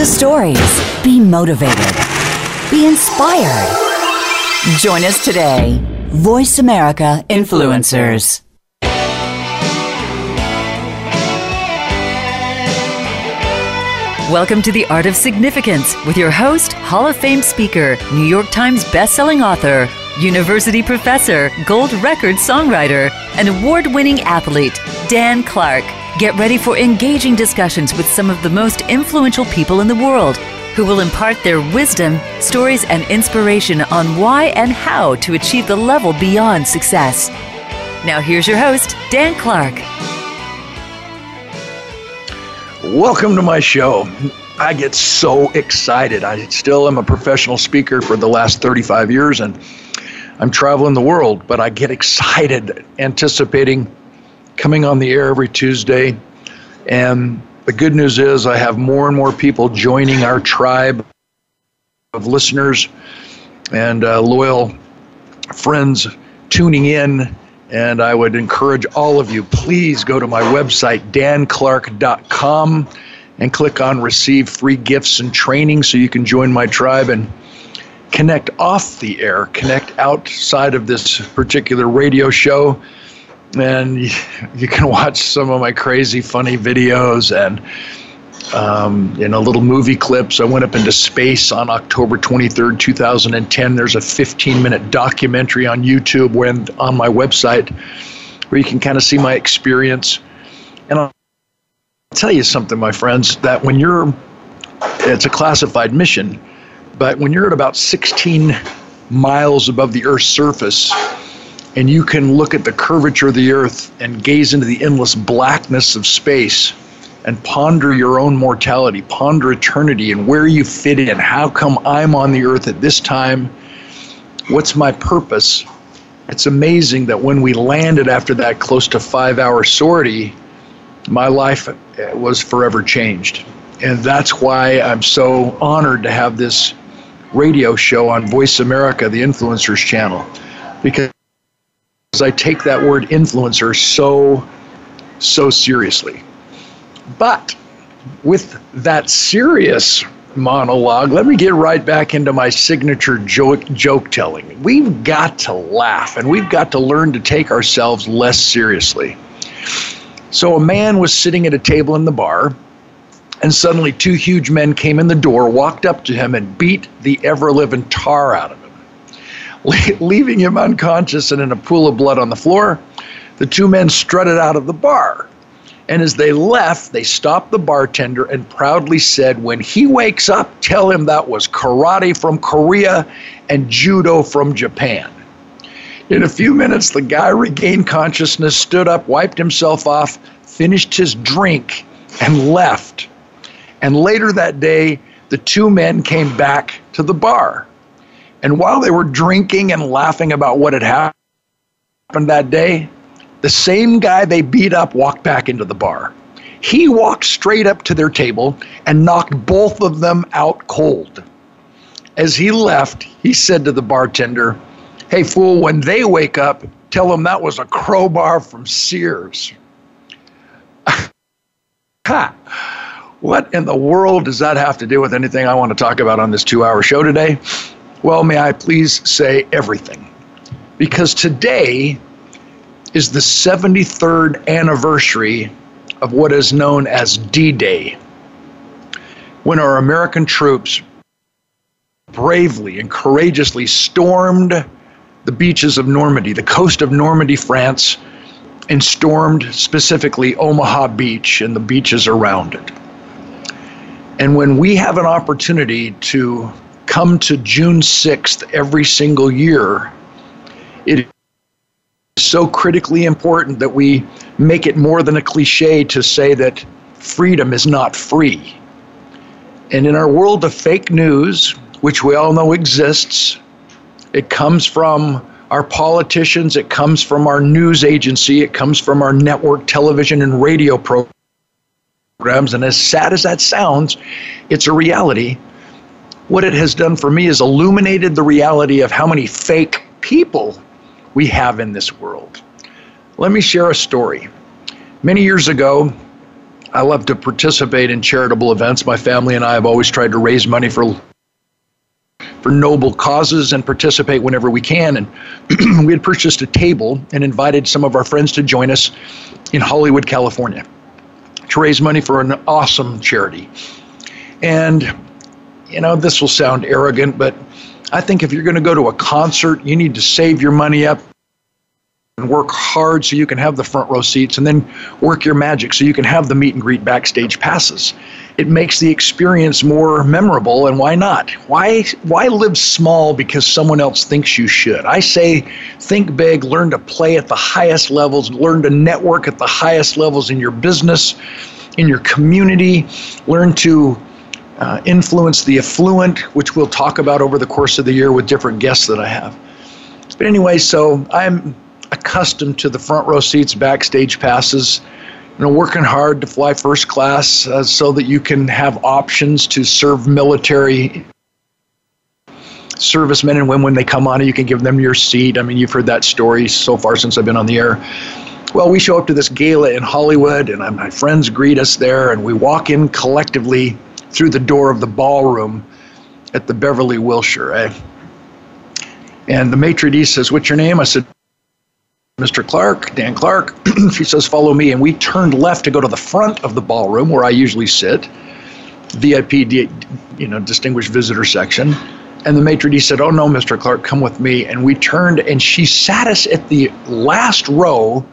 the stories. Be motivated. Be inspired. Join us today. Voice America Influencers. Welcome to The Art of Significance with your host, Hall of Fame speaker, New York Times bestselling author, university professor, gold record songwriter, and award-winning athlete, Dan Clark. Get ready for engaging discussions with some of the most influential people in the world who will impart their wisdom, stories, and inspiration on why and how to achieve the level beyond success. Now here's your host, Dan Clark. Welcome to my show. I get so excited. I still am a professional speaker for the last 35 years, and I'm traveling the world, but I get excited anticipating coming on the air every Tuesday. And the good news is I have more and more people joining our tribe of listeners and loyal friends tuning in. And I would encourage all of you, please go to my website, danclark.com, and click on Receive Free Gifts and Training so you can join my tribe and connect off the air, connect outside of this particular radio show. And you can watch some of my crazy, funny videos and little movie clips. I went up into space on October 23rd, 2010. There's a 15-minute documentary on YouTube and on my website where you can kind of see my experience. And I'll tell you something, my friends, that when it's a classified mission, but when you're at about 16 miles above the Earth's surface, and you can look at the curvature of the Earth and gaze into the endless blackness of space and ponder your own mortality, ponder eternity and where you fit in. How come I'm on the Earth at this time? What's my purpose? It's amazing that when we landed after that close to 5-hour sortie, my life was forever changed. And that's why I'm so honored to have this radio show on Voice America, the Influencers Channel, because I take that word influencer so seriously. But with that serious monologue, let me get right back into my signature joke telling. We've got to laugh, and we've got to learn to take ourselves less seriously. So a man was sitting at a table in the bar, and suddenly two huge men came in the door, walked up to him, and beat the ever-living tar out of him, leaving him unconscious and in a pool of blood on the floor. The two men strutted out of the bar, and as they left, they stopped the bartender and proudly said, "When he wakes up, tell him that was karate from Korea and judo from Japan." In a few minutes, the guy regained consciousness, stood up, wiped himself off, finished his drink, and left. And later that day, the two men came back to the bar. And while they were drinking and laughing about what had happened that day, the same guy they beat up walked back into the bar. He walked straight up to their table and knocked both of them out cold. As he left, he said to the bartender, "Hey, fool, when they wake up, tell them that was a crowbar from Sears." What in the world does that have to do with anything I want to talk about on this 2-hour show today? Well, may I please say everything, because today is the 73rd anniversary of what is known as D-Day, when our American troops bravely and courageously stormed the beaches of Normandy, the coast of Normandy, France, and stormed specifically Omaha Beach and the beaches around it. And when we have an opportunity to come to June 6th every single year, it is so critically important that we make it more than a cliche to say that freedom is not free. And in our world of fake news, which we all know exists, it comes from our politicians, it comes from our news agency, it comes from our network television and radio programs, and as sad as that sounds, it's a reality. What it has done for me is illuminated the reality of how many fake people we have in this world. Let me share a story. Many years ago, I love to participate in charitable events. My family and I have always tried to raise money for noble causes and participate whenever we can. And we had purchased a table and invited some of our friends to join us in Hollywood, California, to raise money for an awesome charity. And, you know, this will sound arrogant, but I think if you're going to go to a concert, you need to save your money up and work hard so you can have the front row seats, and then work your magic so you can have the meet and greet backstage passes. It makes the experience more memorable, and why not? Why live small because someone else thinks you should? I say think big, learn to play at the highest levels, learn to network at the highest levels in your business, in your community, learn to influence the affluent, which we'll talk about over the course of the year with different guests that I have. But anyway, so I'm accustomed to the front row seats, backstage passes, you know, working hard to fly first class so that you can have options to serve military servicemen and women when they come on, and you can give them your seat. I mean, you've heard that story so far since I've been on the air. Well, we show up to this gala in Hollywood, and my friends greet us there, and we walk in collectively through the door of the ballroom at the Beverly Wilshire. And the maitre d' says, "What's your name?" I said, "Mr. Clark, Dan Clark." She says, "Follow me." And we turned left to go to the front of the ballroom where I usually sit, VIP, you know, distinguished visitor section. And the maitre d' said, "Oh no, Mr. Clark, come with me." And we turned, and she sat us at the last row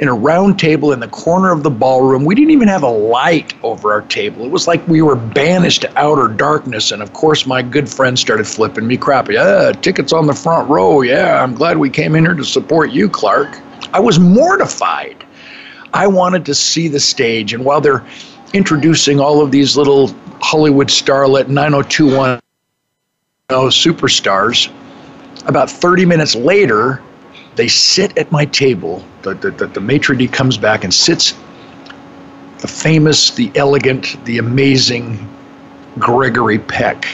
in a round table in the corner of the ballroom. We didn't even have a light over our table. It was like we were banished to outer darkness. And of course, my good friend started flipping me crap. "Yeah, tickets on the front row. Yeah, I'm glad we came in here to support you, Clark." I was mortified. I wanted to see the stage. And while they're introducing all of these little Hollywood starlet 90210 superstars, about 30 minutes later, they sit at my table. The maitre d' comes back and sits the famous, the elegant, the amazing Gregory Peck.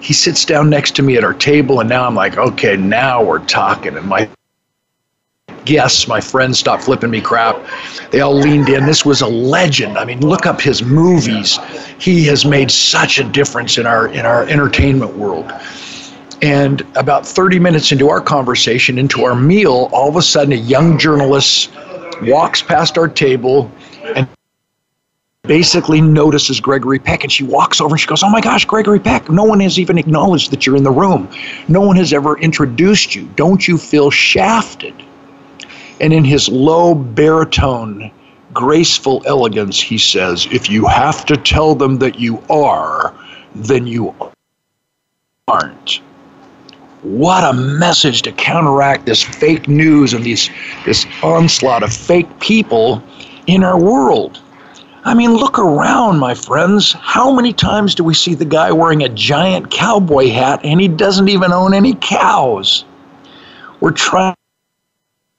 He sits down next to me at our table, and now I'm like, okay, now we're talking. And my guests, my friends stopped flipping me crap. They all leaned in. This was a legend. I mean, look up his movies. He has made such a difference in our entertainment world. And about 30 minutes into our conversation, into our meal, all of a sudden a young journalist walks past our table and basically notices Gregory Peck. And she walks over and she goes, "Oh my gosh, Gregory Peck, no one has even acknowledged that you're in the room. No one has ever introduced you. Don't you feel shafted?" And in his low baritone, graceful elegance, he says, "If you have to tell them that you are, then you aren't." What a message to counteract this fake news and this onslaught of fake people in our world. I mean, look around, my friends. How many times do we see the guy wearing a giant cowboy hat and he doesn't even own any cows? We're trying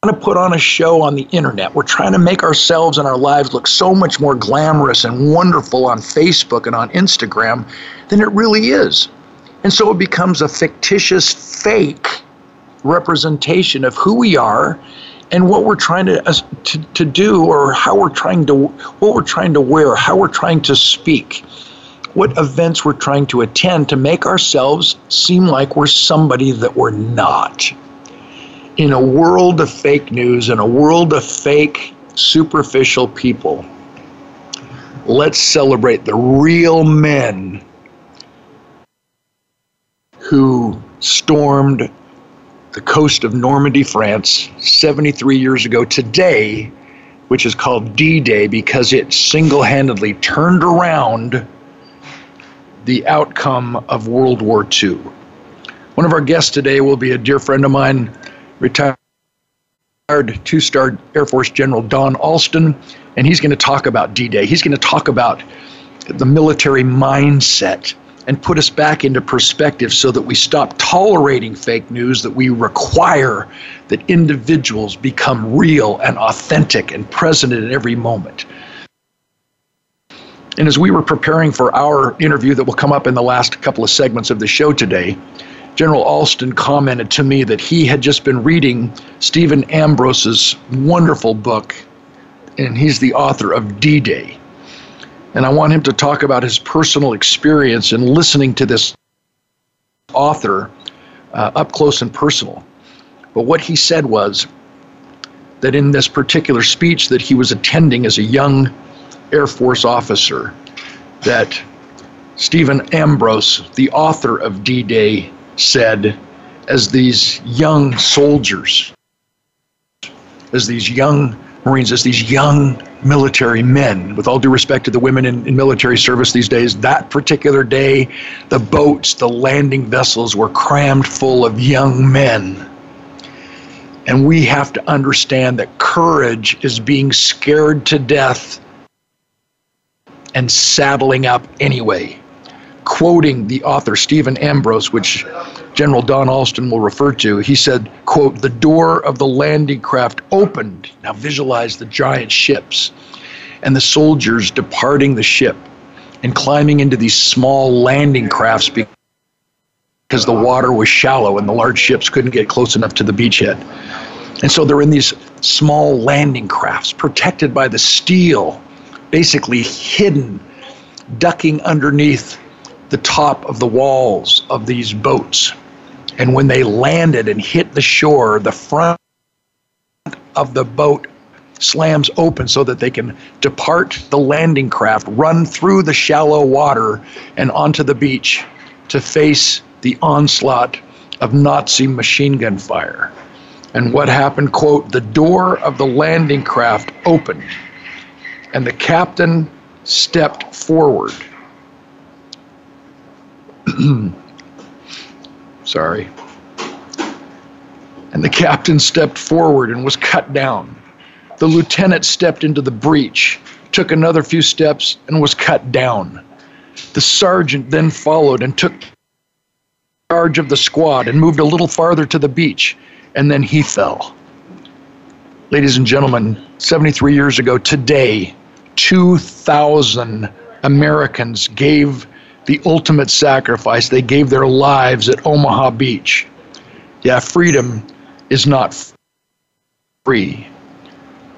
to put on a show on the internet. We're trying to make ourselves and our lives look so much more glamorous and wonderful on Facebook and on Instagram than it really is. And so it becomes a fictitious, fake representation of who we are and what we're trying to do, or how we're trying to, what we're trying to wear, how we're trying to speak, what events we're trying to attend to make ourselves seem like we're somebody that we're not. In a world of fake news, in a world of fake, superficial people, let's celebrate the real men who stormed the coast of Normandy, France, 73 years ago today, which is called D-Day because it single-handedly turned around the outcome of World War II. One of our guests today will be a dear friend of mine, retired two-star Air Force General Don Alston, and he's going to talk about D-Day. He's going to talk about the military mindset and put us back into perspective so that we stop tolerating fake news, that we require that individuals become real and authentic and present in every moment. And as we were preparing for our interview that will come up in the last couple of segments of the show today, General Alston commented to me that he had just been reading Stephen Ambrose's wonderful book, and he's the author of D-Day. and I want him to talk about his personal experience in listening to this author up close and personal. But what he said was that in this particular speech that he was attending as a young Air Force officer, that Stephen Ambrose, the author of D-Day, said, as these young soldiers, as these young Marines, as these young military men, with all due respect to the women in military service these days, that particular day, the boats, the landing vessels were crammed full of young men. And we have to understand that courage is being scared to death and saddling up anyway. Quoting the author, Stephen Ambrose, which General Don Alston will refer to, he said, quote, "The door of the landing craft opened." Now visualize the giant ships and the soldiers departing the ship and climbing into these small landing crafts because the water was shallow and the large ships couldn't get close enough to the beachhead. And so they're in these small landing crafts protected by the steel, basically hidden, ducking underneath the top of the walls of these boats. And when they landed and hit the shore, the front of the boat slams open so that they can depart the landing craft, run through the shallow water and onto the beach to face the onslaught of Nazi machine gun fire. And what happened, quote, "The door of the landing craft opened, and the captain stepped forward." Sorry. "And the captain stepped forward and was cut down. The lieutenant stepped into the breach, took another few steps, and was cut down. The sergeant then followed and took charge of the squad and moved a little farther to the beach, and then he fell." Ladies and gentlemen, 73 years ago today, 2,000 Americans gave the ultimate sacrifice. They gave their lives at Omaha Beach. Yeah, freedom is not free.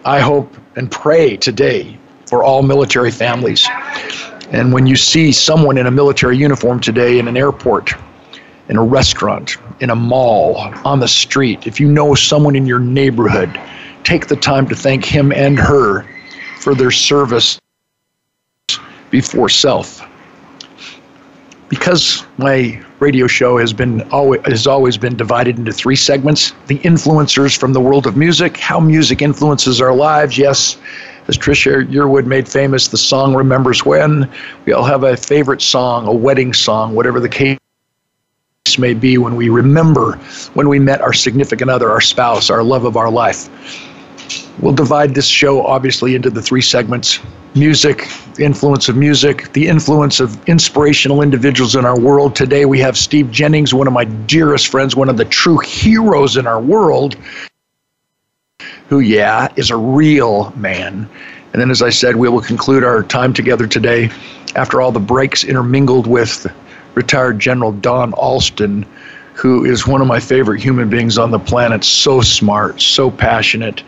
I hope and pray today for all military families. And when you see someone in a military uniform today in an airport, in a restaurant, in a mall, on the street, if you know someone in your neighborhood, take the time to thank him and her for their service before self. Because my radio show has always been divided into three segments: the influencers from the world of music, how music influences our lives. Yes, as Trisha Yearwood made famous, the song Remembers When. We all have a favorite song, a wedding song, whatever the case may be, when we remember when we met our significant other, our spouse, our love of our life. We'll divide this show obviously into the three segments: music, the influence of music, the influence of inspirational individuals in our world. Today we have Steve Jennings, one of my dearest friends, one of the true heroes in our world, who, yeah, is a real man. And then, as I said, we will conclude our time together today, after all the breaks, intermingled with retired General Don Alston, who is one of my favorite human beings on the planet. So smart, so passionate,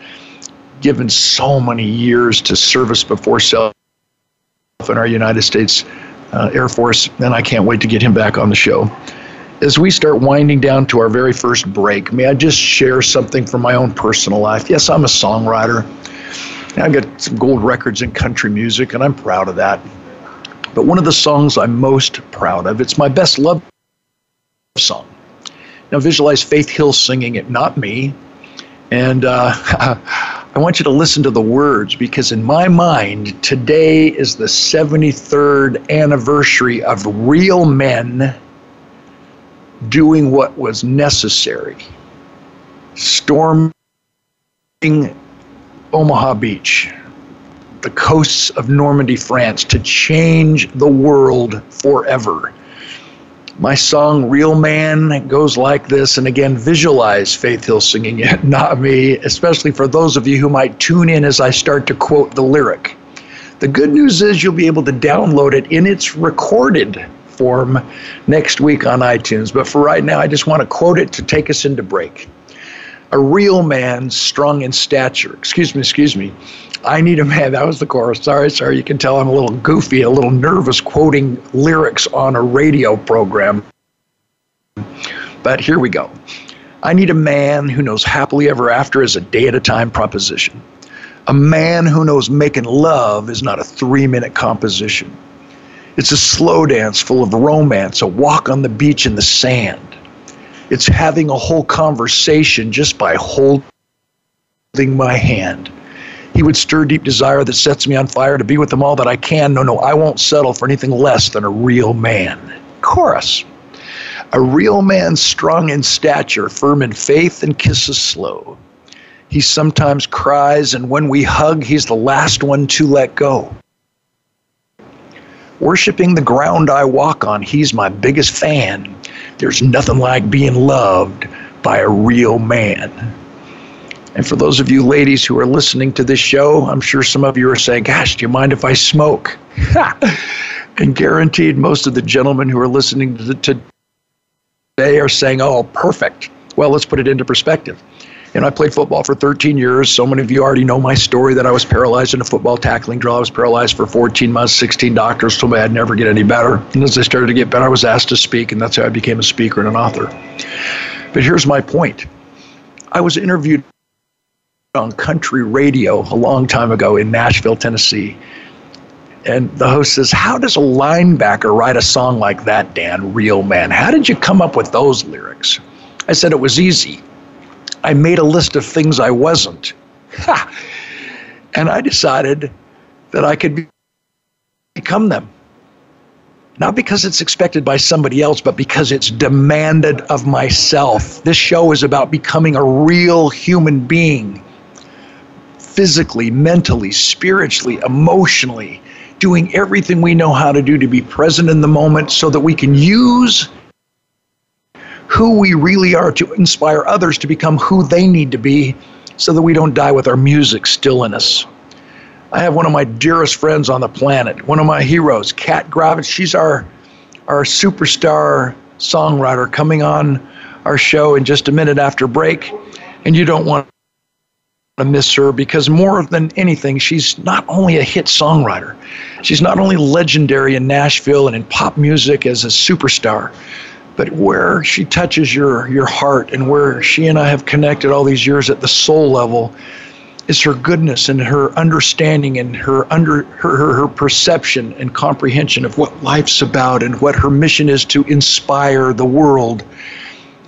given so many years to service before self in our United States Air Force, and I can't wait to get him back on the show. As we start winding down to our very first break, may I just share something from my own personal life? Yes, I'm a songwriter. I've got some gold records in country music, and I'm proud of that. But one of the songs I'm most proud of, it's my best love song. Now visualize Faith Hill singing it, not me. And I want you to listen to the words, because in my mind, today is the 73rd anniversary of real men doing what was necessary. Storming Omaha Beach, the coasts of Normandy, France, to change the world forever. My song, Real Man, goes like this, and again, visualize Faith Hill singing it, not me, especially for those of you who might tune in as I start to quote the lyric. The good news is you'll be able to download it in its recorded form next week on iTunes, but for right now, I just want to quote it to take us into break. A real man strong in stature, excuse me, I Need a Man. That was the chorus. Sorry, sir. You can tell I'm a little goofy, a little nervous quoting lyrics on a radio program. But here we go. I need a man who knows happily ever after is a day at a time proposition. A man who knows making love is not a 3-minute composition. It's a slow dance full of romance, a walk on the beach in the sand. It's having a whole conversation just by holding my hand. He would stir deep desire that sets me on fire to be with them all that I can. No, I won't settle for anything less than a real man. Chorus. A real man strong in stature, firm in faith, and kisses slow. He sometimes cries, and when we hug, he's the last one to let go. Worshipping the ground I walk on, he's my biggest fan. There's nothing like being loved by a real man. And for those of you ladies who are listening to this show, I'm sure some of you are saying, gosh, do you mind if I smoke? And guaranteed most of the gentlemen who are listening to today are saying, oh, perfect. Well, let's put it into perspective. And I played football for 13 years. So many of you already know my story that I was paralyzed in a football tackling drill. I was paralyzed for 14 months. 16 doctors told me I'd never get any better. And as I started to get better, I was asked to speak, and that's how I became a speaker and an author. But here's my point. I was interviewed on country radio a long time ago in Nashville, Tennessee. And the host says, how does a linebacker write a song like that, Dan, real man? How did you come up with those lyrics? I said, it was easy. I made a list of things I wasn't. And I decided that I could become them. Not because it's expected by somebody else, but because it's demanded of myself. This show is about becoming a real human being, physically, mentally, spiritually, emotionally, doing everything we know how to do to be present in the moment so that we can use who we really are to inspire others to become who they need to be so that we don't die with our music still in us. I have one of my dearest friends on the planet, one of my heroes, Catt Gravitt. She's our superstar songwriter coming on our show in just a minute after break. And you don't want to miss her because more than anything, she's not only a hit songwriter. She's not only legendary in Nashville and in pop music as a superstar, but where she touches your heart and where she and I have connected all these years at the soul level is her goodness and her understanding and her perception and comprehension of what life's about and what her mission is to inspire the world,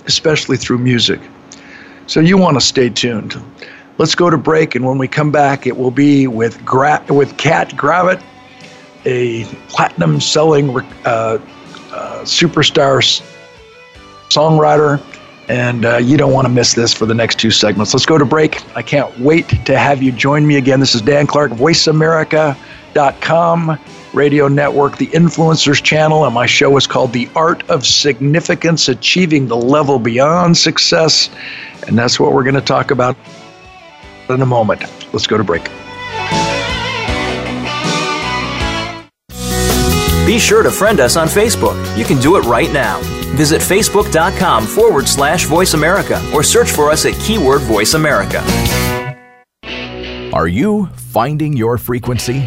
especially through music. So you want to stay tuned. Let's go to break, and when we come back, it will be with Catt Gravitt, a platinum-selling superstar songwriter, and you don't want to miss this for the next two segments. Let's go to break. I can't wait to have you join me again. This is Dan Clark, voiceamerica.com radio network, the Influencers Channel, and my show is called The Art of Significance, Achieving the Level Beyond Success, and that's what we're going to talk about in a moment. Let's go to break. Be sure to friend us on Facebook. You can do it right now. Visit Facebook.com/Voice America or search for us at keyword Voice America. Are you finding your frequency?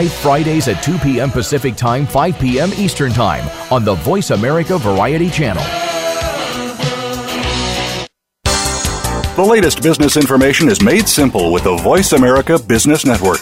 Fridays at 2 p.m. Pacific Time, 5 p.m. Eastern Time on the Voice America Variety Channel. The latest business information is made simple with the Voice America Business Network.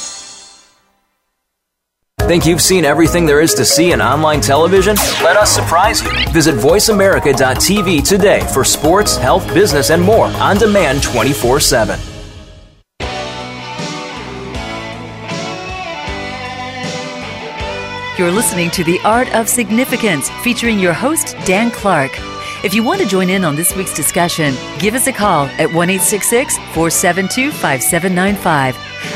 Think you've seen everything there is to see in online television? Let us surprise you. Visit voiceamerica.tv today for sports, health, business, and more on demand 24/7. You're listening to The Art of Significance, featuring your host, Dan Clark. If you want to join in on this week's discussion, give us a call at 1-866-472-5795.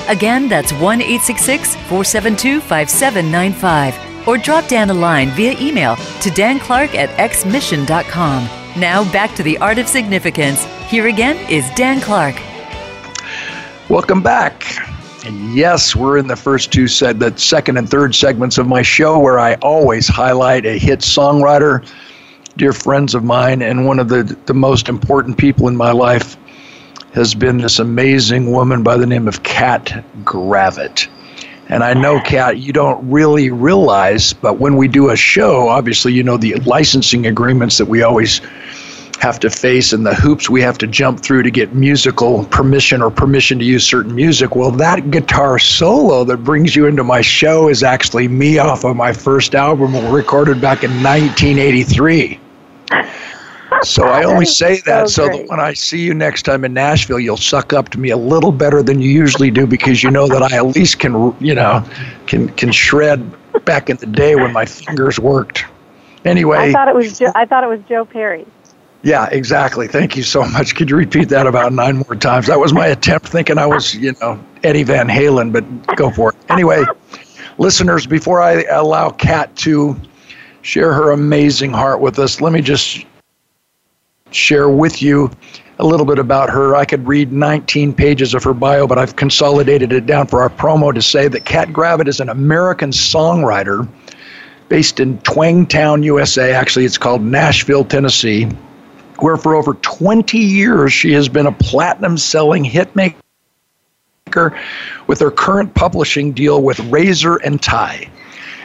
Again, that's 1-866-472-5795. Or drop Dan a line via email to danclark@xmission.com. Now back to The Art of Significance. Here again is Dan Clark. Welcome back. And yes, we're in the first two, the second and third segments of my show, where I always highlight a hit songwriter, dear friends of mine, and one of the most important people in my life has been this amazing woman by the name of Catt Gravitt. And I know, Catt, you don't really realize, but when we do a show, obviously, you know, the licensing agreements that we always have to face and the hoops we have to jump through to get musical permission or permission to use certain music. Well, that guitar solo that brings you into my show is actually me off of my first album recorded back in 1983. So I only say that so that when I see you next time in Nashville, you'll suck up to me a little better than you usually do, because you know that I at least can, you know, can shred back in the day when my fingers worked. Anyway, I thought it was Joe Perry. Yeah, exactly. Thank you so much. Could you repeat that about 9 more times? That was my attempt, thinking I was, you know, Eddie Van Halen, but go for it. Anyway, listeners, before I allow Catt to share her amazing heart with us, let me just share with you a little bit about her. I could read 19 pages of her bio, but I've consolidated it down for our promo to say that Catt Gravitt is an American songwriter based in Twangtown, USA. Actually, it's called Nashville, Tennessee, where for over 20 years she has been a platinum-selling hitmaker with her current publishing deal with Razor and Tie.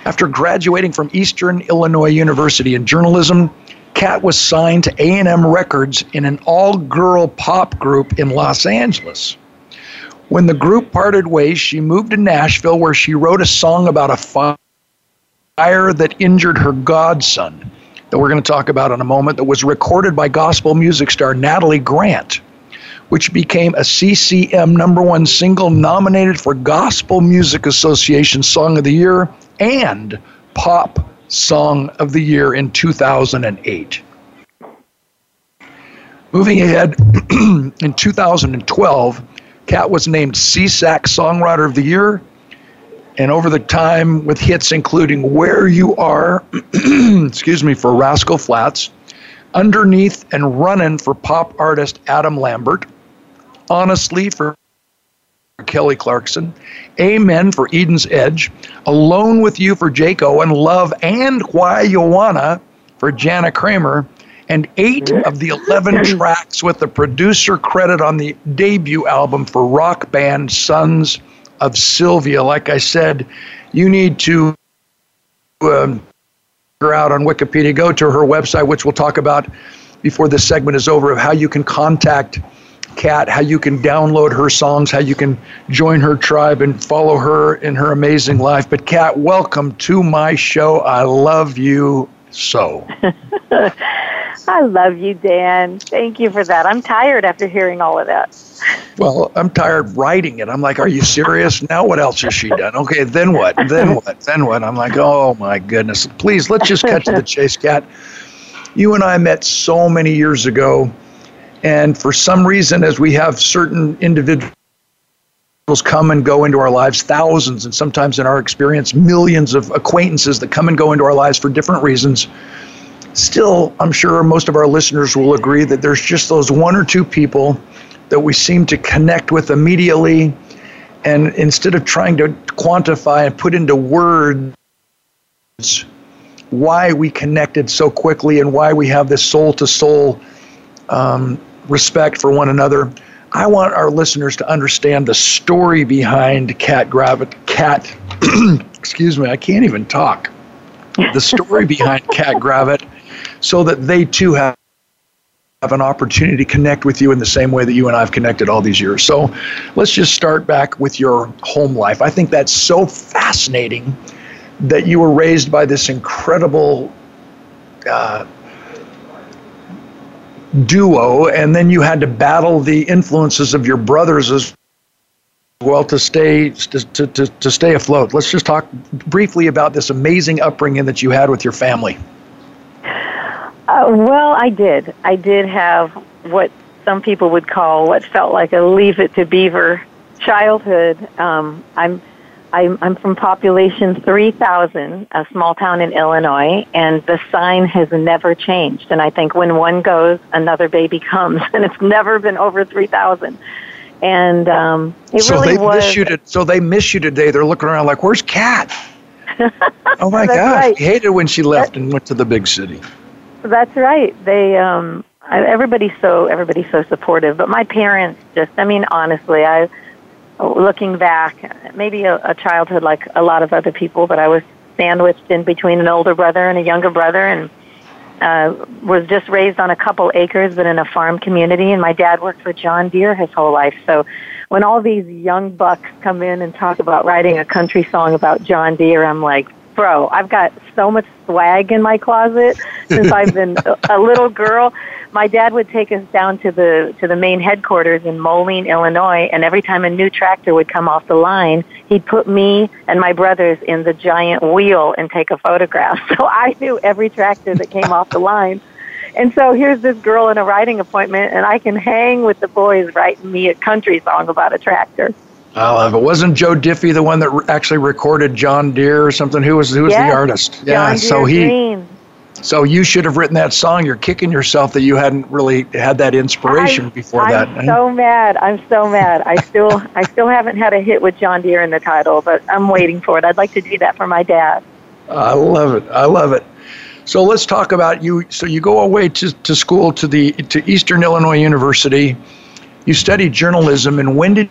After graduating from Eastern Illinois University in journalism, Catt was signed to A&M Records in an all-girl pop group in Los Angeles. When the group parted ways, she moved to Nashville, where she wrote a song about a fire that injured her godson, that we're going to talk about in a moment, that was recorded by gospel music star Natalie Grant, which became a CCM #1 single, nominated for Gospel Music Association Song of the Year and Pop Song of the Year in 2008. Moving ahead, in 2012, Catt was named CSAC Songwriter of the Year, and over the time with hits including Where You Are, excuse me, for Rascal Flatts, Underneath and Runnin' for pop artist Adam Lambert, Honestly for Kelly Clarkson, Amen for Eden's Edge, Alone With You for Jake Owen, Love and Why You Wanna for Jana Kramer, and 8 of the 11 tracks with the producer credit on the debut album for rock band Sons of Sylvia. Like I said, you need to figure out on Wikipedia, go to her website, which we'll talk about before this segment is over, of how you can contact Catt, how you can download her songs, how you can join her tribe and follow her in her amazing life. But Catt, welcome to my show. I love you so. I love you, Dan. Thank you for that. I'm tired after hearing all of that. Well, I'm tired writing it. I'm like, are you serious? Now what else has she done? Okay, then what? Then what? Then what? I'm like, oh my goodness. Please, let's just cut to the chase, Catt. You and I met so many years ago, and for some reason, as we have certain individuals come and go into our lives, thousands, and sometimes in our experience, millions of acquaintances that come and go into our lives for different reasons, still, I'm sure most of our listeners will agree that there's just those one or two people that we seem to connect with immediately. And instead of trying to quantify and put into words why we connected so quickly and why we have this soul-to-soul respect for one another, I want our listeners to understand the story behind Catt Gravitt. Catt, excuse me, I can't even talk. The story behind Catt Gravitt, so that they too have an opportunity to connect with you in the same way that you and I have connected all these years. So let's just start back with your home life. I think that's so fascinating that you were raised by this incredible duo, and then you had to battle the influences of your brothers as well to stay afloat. Let's just talk briefly about this amazing upbringing that you had with your family. Well, I did have what some people would call what felt like a Leave It to Beaver childhood. I'm from population 3,000, a small town in Illinois, and the sign has never changed. And I think when one goes, another baby comes, and it's never been over 3,000. And So they miss you today. They're looking around like, "Where's Kat?" Oh my gosh, right. They hated when she left and went to the big city. That's right. They everybody's so supportive. But my parents just, I mean, honestly, looking back, maybe a childhood like a lot of other people, but I was sandwiched in between an older brother and a younger brother, and was just raised on a couple acres, but in a farm community. And my dad worked for John Deere his whole life. So when all these young bucks come in and talk about writing a country song about John Deere, I'm like, bro, I've got so much swag in my closet since I've been a little girl. My dad would take us down to the main headquarters in Moline, Illinois, and every time a new tractor would come off the line, he'd put me and my brothers in the giant wheel and take a photograph. So I knew every tractor that came off the line. And so here's this girl in a riding appointment, and I can hang with the boys writing me a country song about a tractor. I love it. Wasn't Joe Diffie the one that actually recorded John Deere or something? Who was the artist? Yeah, John Deere Green. So you should have written that song. You're kicking yourself that you hadn't really had that inspiration before that. I'm so mad. I still haven't had a hit with John Deere in the title, but I'm waiting for it. I'd like to do that for my dad. I love it. So let's talk about you. So you go away to school to Eastern Illinois University. You study journalism, and when did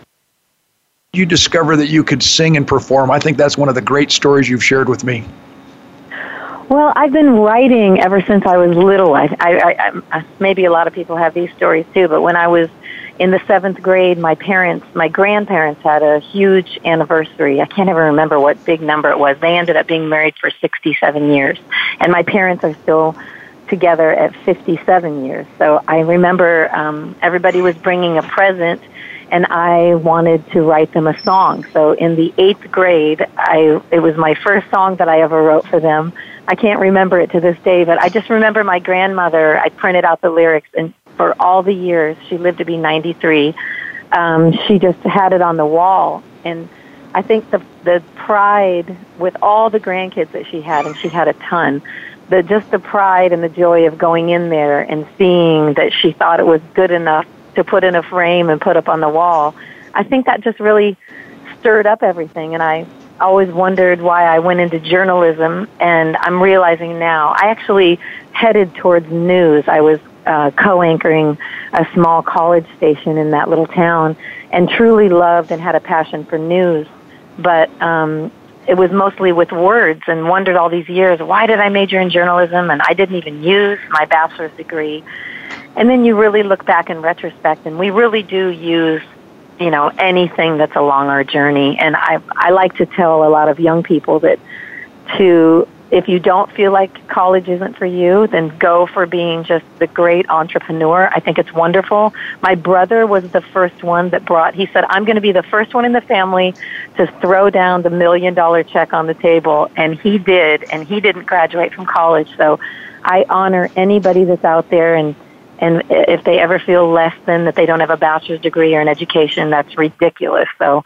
you discover that you could sing and perform? I think that's one of the great stories you've shared with me. Well, I've been writing ever since I was little. I maybe a lot of people have these stories too, but when I was in the 7th grade, my grandparents had a huge anniversary. I can't even remember what big number it was. They ended up being married for 67 years, and my parents are still together at 57 years. So I remember everybody was bringing a present, and I wanted to write them a song. So in the 8th grade, it was my first song that I ever wrote for them. I can't remember it to this day, but I just remember my grandmother, I printed out the lyrics, and for all the years, she lived to be 93, she just had it on the wall. And I think the pride with all the grandkids that she had, and she had a ton, just the pride and the joy of going in there and seeing that she thought it was good enough to put in a frame and put up on the wall, I think that just really stirred up everything. And I always wondered why I went into journalism, and I'm realizing now I actually headed towards news. I was co-anchoring a small college station in that little town, and truly loved and had a passion for news, but it was mostly with words, and wondered all these years, why did I major in journalism? And I didn't even use my bachelor's degree. And then you really look back in retrospect, and we really do use, you know, anything that's along our journey. And I like to tell a lot of young people that if you don't feel like college isn't for you, then go for being just the great entrepreneur. I think it's wonderful. My brother was the first one that he said, I'm going to be the first one in the family to throw down the $1 million check on the table. And he did, and he didn't graduate from college. So I honor anybody that's out there, and if they ever feel less than that they don't have a bachelor's degree or an education, that's ridiculous. So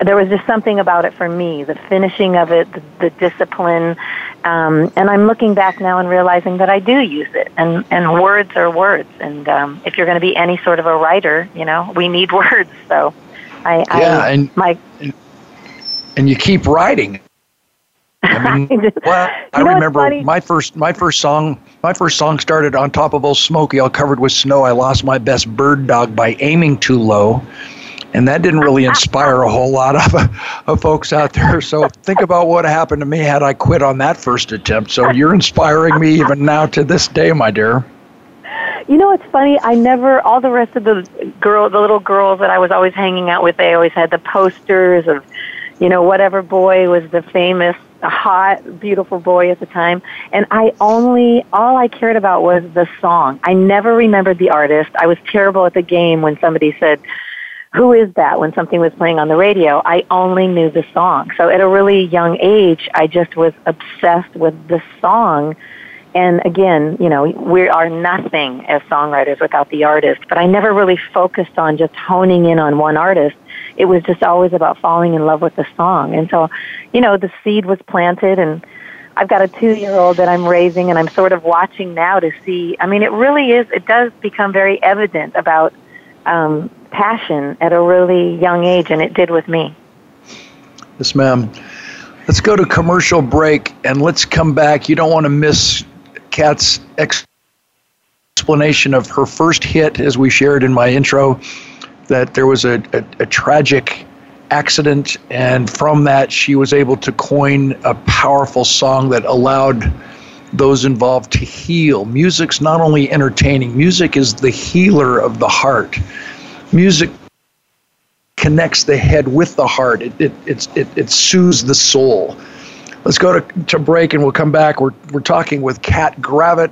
there was just something about it for me, the finishing of it, the discipline. And I'm looking back now and realizing that I do use it. And words are words. And if you're going to be any sort of a writer, you know, we need words. So and you keep writing. I mean, well, I remember my first song started on top of Old Smoky, all covered with snow. I lost my best bird dog by aiming too low. And that didn't really inspire a whole lot of folks out there. So think about what happened to me had I quit on that first attempt. So you're inspiring me even now to this day, my dear. You know, it's funny. All the rest of the little girls that I was always hanging out with, they always had the posters of, you know, whatever boy was the famous, hot, beautiful boy at the time. And all I cared about was the song. I never remembered the artist. I was terrible at the game when somebody said, who is that? When something was playing on the radio, I only knew the song. So at a really young age, I just was obsessed with the song. And again, you know, we are nothing as songwriters without the artist, but I never really focused on just honing in on one artist. It was just always about falling in love with the song. And so, you know, the seed was planted, and I've got a 2-year-old that I'm raising, and I'm sort of watching now to see. I mean, it does become very evident about passion at a really young age, and it did with me. Yes, ma'am. Let's go to commercial break, and let's come back. You don't want to miss Catt's explanation of her first hit, as we shared in my intro, that there was a tragic accident, and from that she was able to coin a powerful song that allowed those involved to heal. Music's not only entertaining, music is the healer of the heart. Music connects the head with the heart. It soothes the soul. Let's go to break, and we'll come back. We're talking with Catt Gravitt,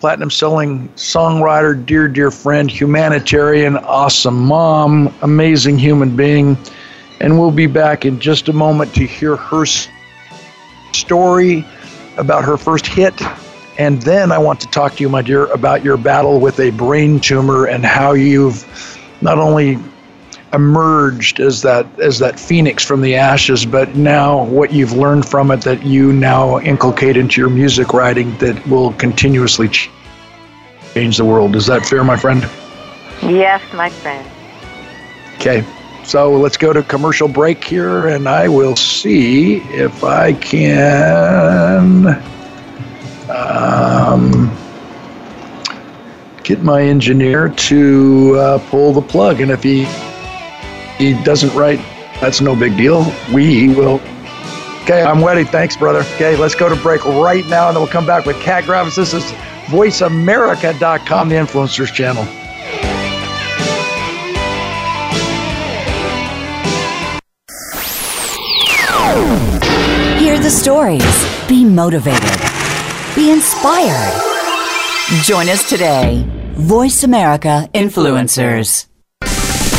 platinum-selling songwriter, dear, dear friend, humanitarian, awesome mom, amazing human being. And we'll be back in just a moment to hear her story about her first hit. And then I want to talk to you, my dear, about your battle with a brain tumor and how you've not only emerged as that phoenix from the ashes, but now what you've learned from it that you now inculcate into your music writing that will continuously change the world. Is that fair, my friend? Yes, my friend. Okay, so let's go to commercial break here, and I will see if I can get my engineer to pull the plug, and if he doesn't write, that's no big deal. We will. Okay, I'm ready. Thanks, brother. Okay, let's go to break right now, and then we'll come back with Catt Gravitt. This is voiceamerica.com, the Influencers Channel. Hear the stories. Be motivated. Be inspired. Join us today. Voice America Influencers.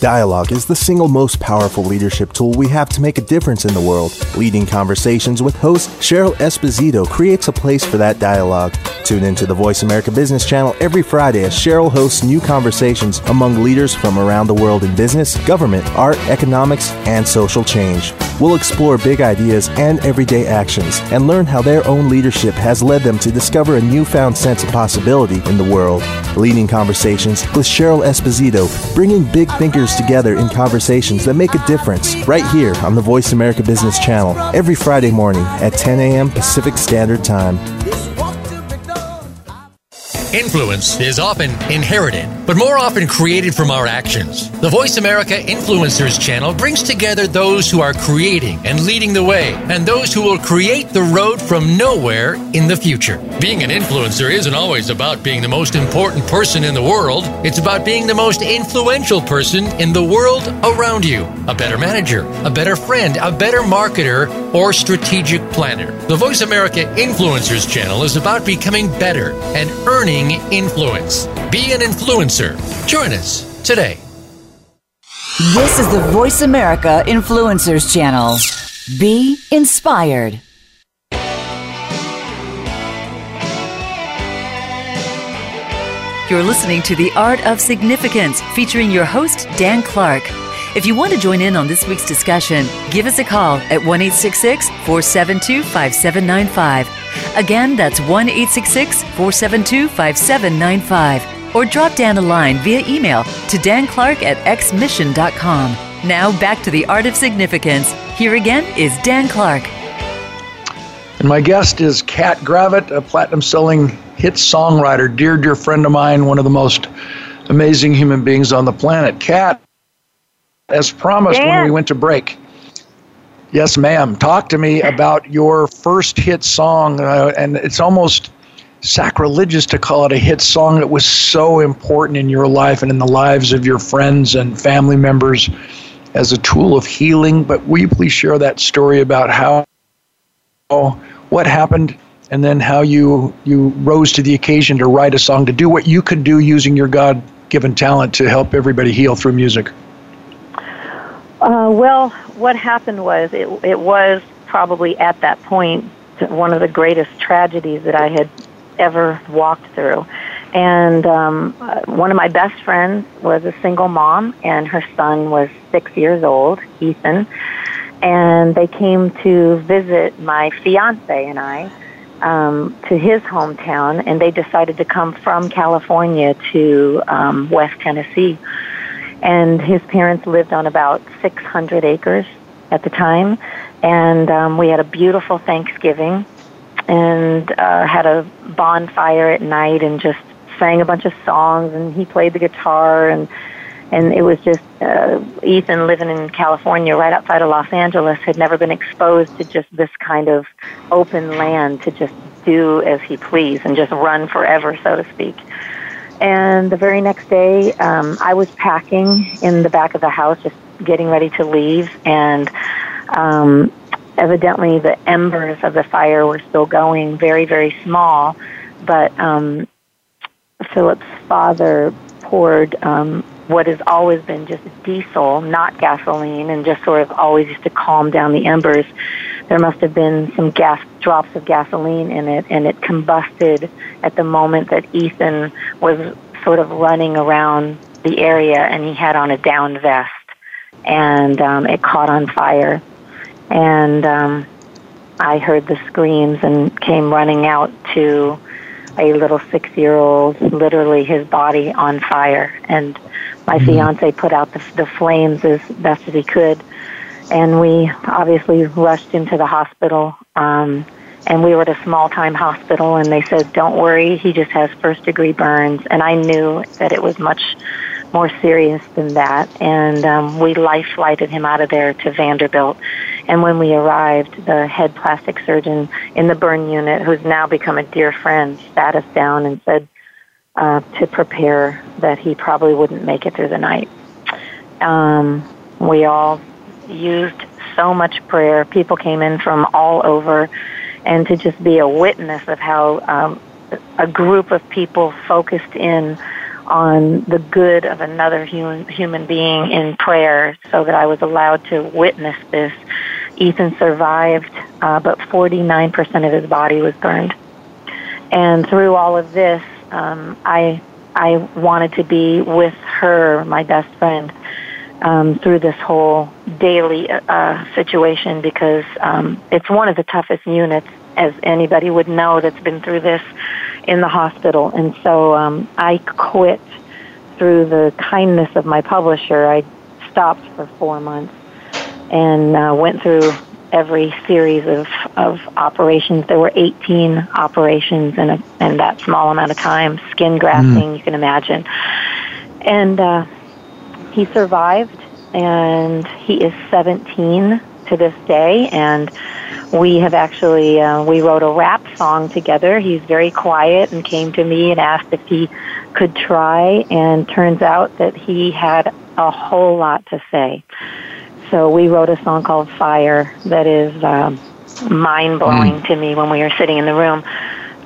Dialogue is the single most powerful leadership tool we have to make a difference in the world. Leading Conversations with host Cheryl Esposito creates a place for that dialogue. Tune into the Voice America Business Channel every Friday as Cheryl hosts new conversations among leaders from around the world in business, government, art, economics, and social change. We'll explore big ideas and everyday actions and learn how their own leadership has led them to discover a newfound sense of possibility in the world. Leading Conversations with Cheryl Esposito, bringing big thinkers together in conversations that make a difference, right here on the Voice America Business Channel every Friday morning at 10 a.m. Pacific Standard Time. Influence is often inherited, but more often created from our actions. The Voice America Influencers Channel brings together those who are creating and leading the way, and those who will create the road from nowhere in the future. Being an influencer isn't always about being the most important person in the world. It's about being the most influential person in the world around you. A better manager, a better friend, a better marketer, or strategic planner. The Voice America Influencers Channel is about becoming better and earning influence. Be an influencer. Join us today. This is the Voice America Influencers Channel. Be inspired. You're listening to The Art of Significance, featuring your host, Dan Clark. If you want to join in on this week's discussion, give us a call at 1-866-472-5795. Again, that's 1-866-472-5795. Or drop Dan a line via email to danclark@xmission.com. Now back to The Art of Significance. Here again is Dan Clark. And my guest is Catt Gravitt, a platinum-selling hit songwriter, dear, dear friend of mine, one of the most amazing human beings on the planet. Catt, as promised when we went to break, yes, ma'am, talk to me about your first hit song, and it's almost sacrilegious to call it a hit song that was so important in your life and in the lives of your friends and family members as a tool of healing. But will you please share that story about how, what happened, and then how you rose to the occasion to write a song, to do what you could do using your God-given talent to help everybody heal through music? Well, what happened was, it was probably at that point one of the greatest tragedies that I had ever walked through. And one of my best friends was a single mom, and her son was 6 years old, Ethan. And they came to visit my fiance and I to his hometown, and they decided to come from California to West Tennessee. And his parents lived on about 600 acres at the time. And we had a beautiful Thanksgiving, and had a bonfire at night and just sang a bunch of songs, and he played the guitar, and it was just Ethan, living in California right outside of Los Angeles, had never been exposed to just this kind of open land to just do as he pleased and just run forever, so to speak. And the very next day, I was packing in the back of the house, just getting ready to leave, and evidently the embers of the fire were still going, very, very small, but Philip's father poured what has always been just diesel, not gasoline, and just sort of always used to calm down the embers. There must have been some drops of gasoline in it, and it combusted at the moment that Ethan was sort of running around the area, and he had on a down vest, and it caught on fire. And I heard the screams and came running out to a little 6-year-old, literally his body on fire. And my fiance put out the flames as best as he could. And we obviously rushed into the hospital. And we were at a small-time hospital, and they said, "Don't worry, he just has first-degree burns." And I knew that it was much more serious than that. And we life-flighted him out of there to Vanderbilt. And when we arrived, the head plastic surgeon in the burn unit, who's now become a dear friend, sat us down and said to prepare that he probably wouldn't make it through the night. We all used so much prayer. People came in from all over, and to just be a witness of how a group of people focused in on the good of another human being in prayer, so that I was allowed to witness this. Ethan survived, but 49% of his body was burned. And through all of this, I wanted to be with her, my best friend, through this whole daily situation, because it's one of the toughest units, as anybody would know that's been through this in the hospital. And so I quit through the kindness of my publisher. I stopped for 4 months and went through every series of operations. There were 18 operations in that small amount of time, skin grafting, you can imagine. And he survived, and he is 17 to this day, and we have actually, we wrote a rap song together. He's very quiet and came to me and asked if he could try, and turns out that he had a whole lot to say. So we wrote a song called Fire that is mind-blowing to me when we were sitting in the room.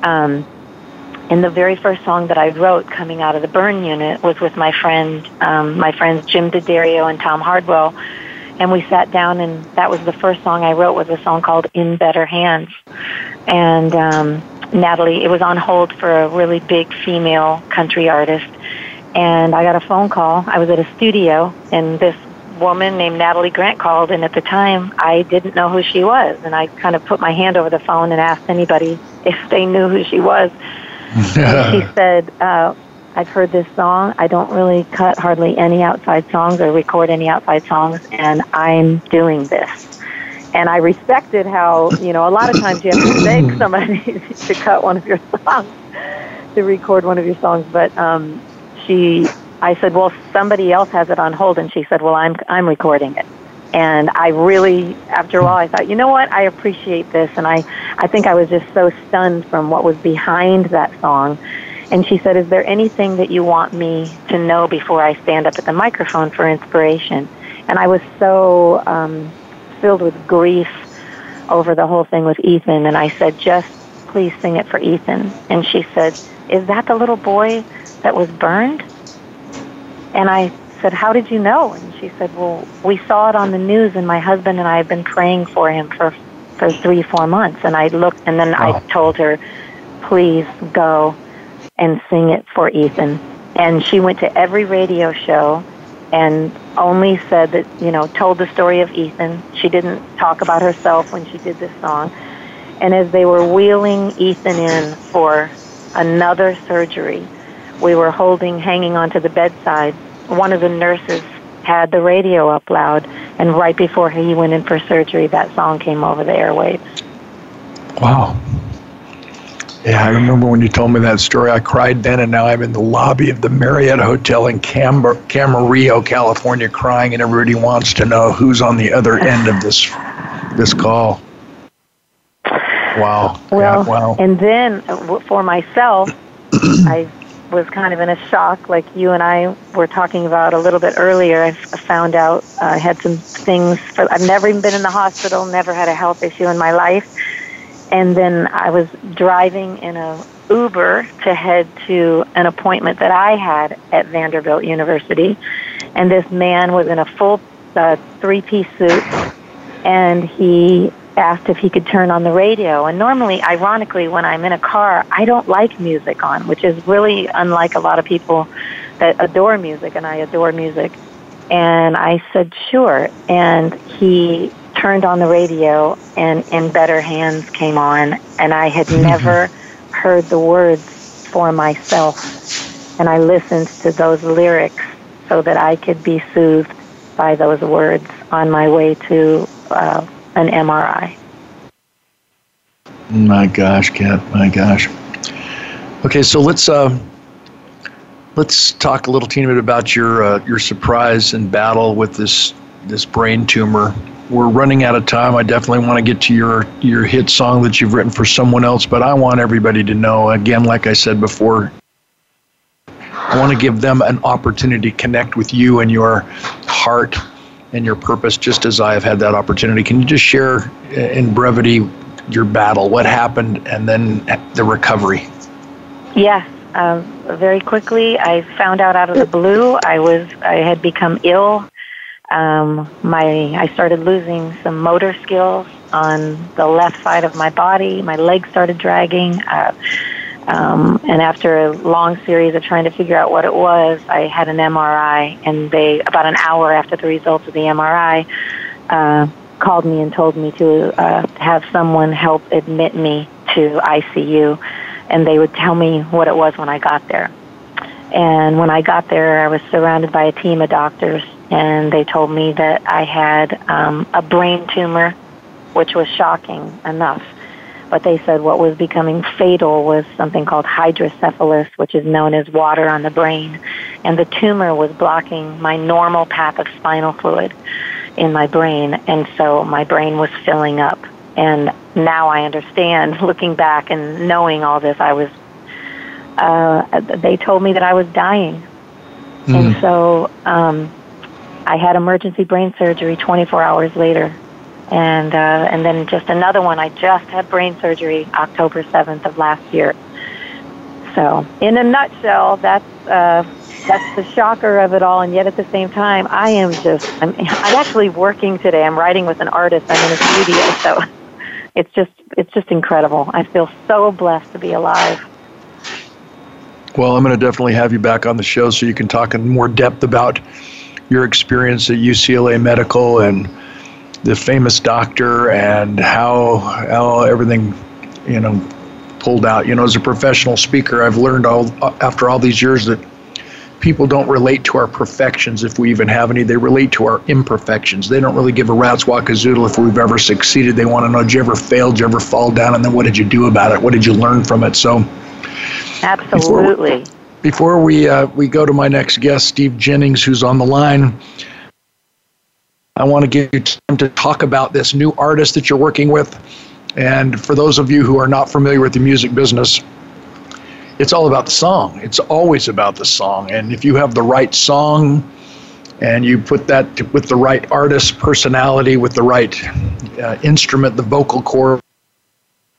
And the very first song that I wrote coming out of the burn unit was with my friend, my friends Jim D'Addario and Tom Hardwell. And we sat down, and that was the first song I wrote, was a song called In Better Hands. And Natalie, it was on hold for a really big female country artist. And I got a phone call. I was at a studio, and this woman named Natalie Grant called, and at the time, I didn't know who she was. And I kind of put my hand over the phone and asked anybody if they knew who she was. And she said, I've heard this song. I don't really cut hardly any outside songs or record any outside songs, and I'm doing this. And I respected how, you know, a lot of times you have to beg somebody to cut one of your songs, to record one of your songs. But I said, well, somebody else has it on hold. And she said, well, I'm recording it. And I really, after a while, I thought, you know what, I appreciate this. And I think I was just so stunned from what was behind that song. And she said, is there anything that you want me to know before I stand up at the microphone for inspiration? And I was so filled with grief over the whole thing with Ethan. And I said, just please sing it for Ethan. And she said, is that the little boy that was burned? And I said, how did you know? And she said, well, we saw it on the news, and my husband and I have been praying for him for 3-4 months. And I looked, and then I told her, please go and sing it for Ethan. And she went to every radio show and only said that, you know, told the story of Ethan. She didn't talk about herself when she did this song. And as they were wheeling Ethan in for another surgery, we were hanging onto the bedside. One of the nurses had the radio up loud, and right before he went in for surgery, that song came over the airwaves. Wow. Yeah, I remember when you told me that story, I cried then, and now I'm in the lobby of the Marriott Hotel in Camarillo, California, crying, and everybody wants to know who's on the other end of this call. Wow. Well, God, wow. And then for myself, I was kind of in a shock, like you and I were talking about a little bit earlier. I found out I had some things. I've never even been in the hospital, never had a health issue in my life. And then I was driving in a Uber to head to an appointment that I had at Vanderbilt University. And this man was in a full three-piece suit, and he asked if he could turn on the radio. And normally, ironically, when I'm in a car, I don't like music on, which is really unlike a lot of people that adore music, and I adore music. And I said, sure. And he turned on the radio, and In Better Hands came on, and I had never heard the words for myself. And I listened to those lyrics so that I could be soothed by those words on my way to an MRI. My gosh, Catt, my gosh. Okay, so let's talk a little teeny bit about your surprise and battle with this brain tumor. We're running out of time. I definitely want to get to your hit song that you've written for someone else, but I want everybody to know, again, like I said before, I want to give them an opportunity to connect with you and your heart and your purpose, just as I have had that opportunity. Can you just share in brevity your battle, what happened, and then the recovery? Yes. Very quickly, I found out of the blue. I had become ill. I started losing some motor skills on the left side of my body. My legs started dragging. And after a long series of trying to figure out what it was, I had an MRI, and they, about an hour after the results of the MRI, called me and told me to have someone help admit me to ICU, and they would tell me what it was when I got there. And when I got there, I was surrounded by a team of doctors, and they told me that I had a brain tumor, which was shocking enough. But they said what was becoming fatal was something called hydrocephalus, which is known as water on the brain. And the tumor was blocking my normal path of spinal fluid in my brain. And so my brain was filling up. And now I understand, looking back and knowing all this, they told me that I was dying. Mm. And so I had emergency brain surgery 24 hours later. And then just another one. I just had brain surgery October 7th of last year. So in a nutshell, that's the shocker of it all. And yet at the same time, I'm actually working today. I'm writing with an artist. I'm in a studio. So it's just incredible. I feel so blessed to be alive. Well, I'm going to definitely have you back on the show so you can talk in more depth about your experience at UCLA Medical and the famous doctor and how everything, you know, pulled out. You know, as a professional speaker, I've learned after all these years that people don't relate to our perfections, if we even have any. They relate to our imperfections. They don't really give a rat's wackazoodle if we've ever succeeded. They want to know, did you ever fail? Did you ever fall down? And then what did you do about it? What did you learn from it? So, absolutely. Before we go to my next guest, Steve Jennings, who's on the line, I want to give you time to talk about this new artist that you're working with. And for those of you who are not familiar with the music business, it's all about the song. It's always about the song. And if you have the right song and you put that with the right artist, personality, with the right instrument, the vocal cords,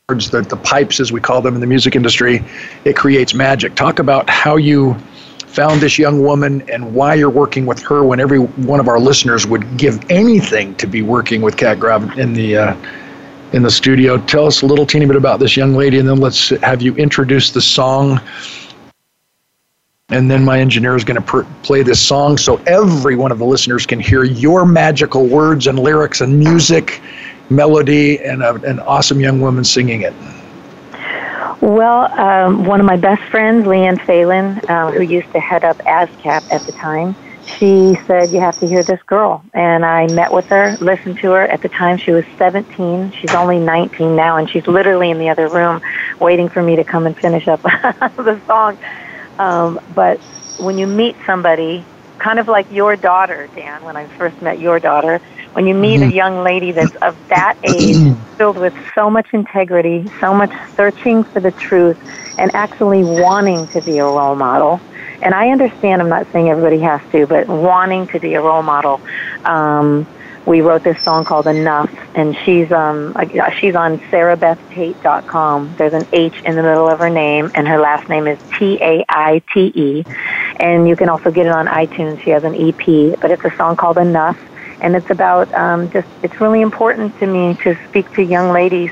the pipes as we call them in the music industry, it creates magic. Talk about how you found this young woman and why you're working with her when every one of our listeners would give anything to be working with Catt Gravitt in the studio. Tell us a little teeny bit about this young lady, and then let's have you introduce the song. And then my engineer is going to play this song so every one of the listeners can hear your magical words and lyrics and music, melody, and an awesome young woman singing it. Well, one of my best friends, Leanne Phelan, who used to head up ASCAP at the time, she said, you have to hear this girl. And I met with her, listened to her. At the time, she was 17. She's only 19 now, and she's literally in the other room waiting for me to come and finish up the song. But when you meet somebody, kind of like your daughter, Dan, when I first met your daughter, when you meet a young lady that's of that age, filled with so much integrity, so much searching for the truth, and actually wanting to be a role model. And I understand, I'm not saying everybody has to, but wanting to be a role model. We wrote this song called Enough, and she's on sarahbethtaite.com. There's an H in the middle of her name, and her last name is Taite. And you can also get it on iTunes. She has an EP, but it's a song called Enough, and it's about it's really important to me to speak to young ladies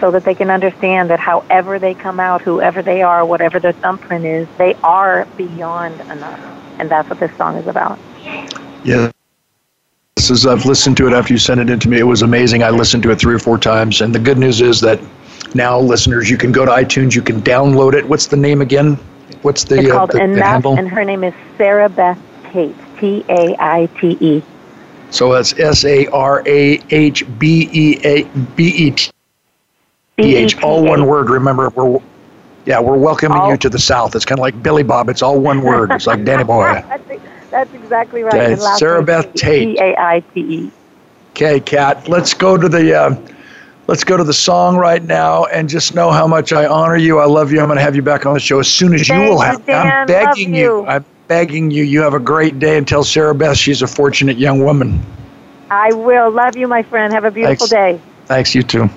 so that they can understand that however they come out, whoever they are, whatever their thumbprint is, they are beyond enough. And that's what this song is about. Yeah. I've listened to it after you sent it in to me. It was amazing. I listened to it 3 or 4 times. And the good news is that now, listeners, you can go to iTunes. You can download it. What's the name again? What's the handle? It's called Enough, and her name is Sarahbeth Taite, Taite. So that's Sarahbeth, all one word. Remember, we're welcoming you to the South. It's kind of like Billy Bob. It's all one word. It's like Danny Boy. That's exactly right. Okay. Sarahbeth Taite. Taite. Okay, Catt. Let's go to the song right now, and just know how much I honor you. I love you. I'm going to have you back on the show as soon as you will have. Dan, I'm begging you. I'm begging you. You have a great day, and tell Sarahbeth she's a fortunate young woman. I will. Love you, my friend. Have a beautiful day. Thanks. You too.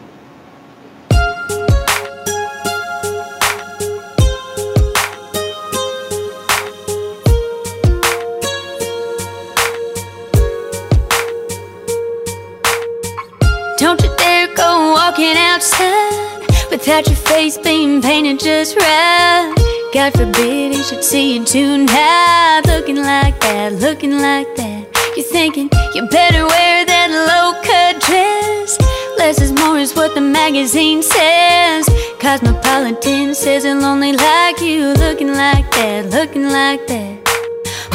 Without your face being painted just right, God forbid he should see you tonight. Looking like that, looking like that. You're thinking you better wear that low-cut dress. Less is more is what the magazine says. Cosmopolitan says a lonely like you. Looking like that, looking like that.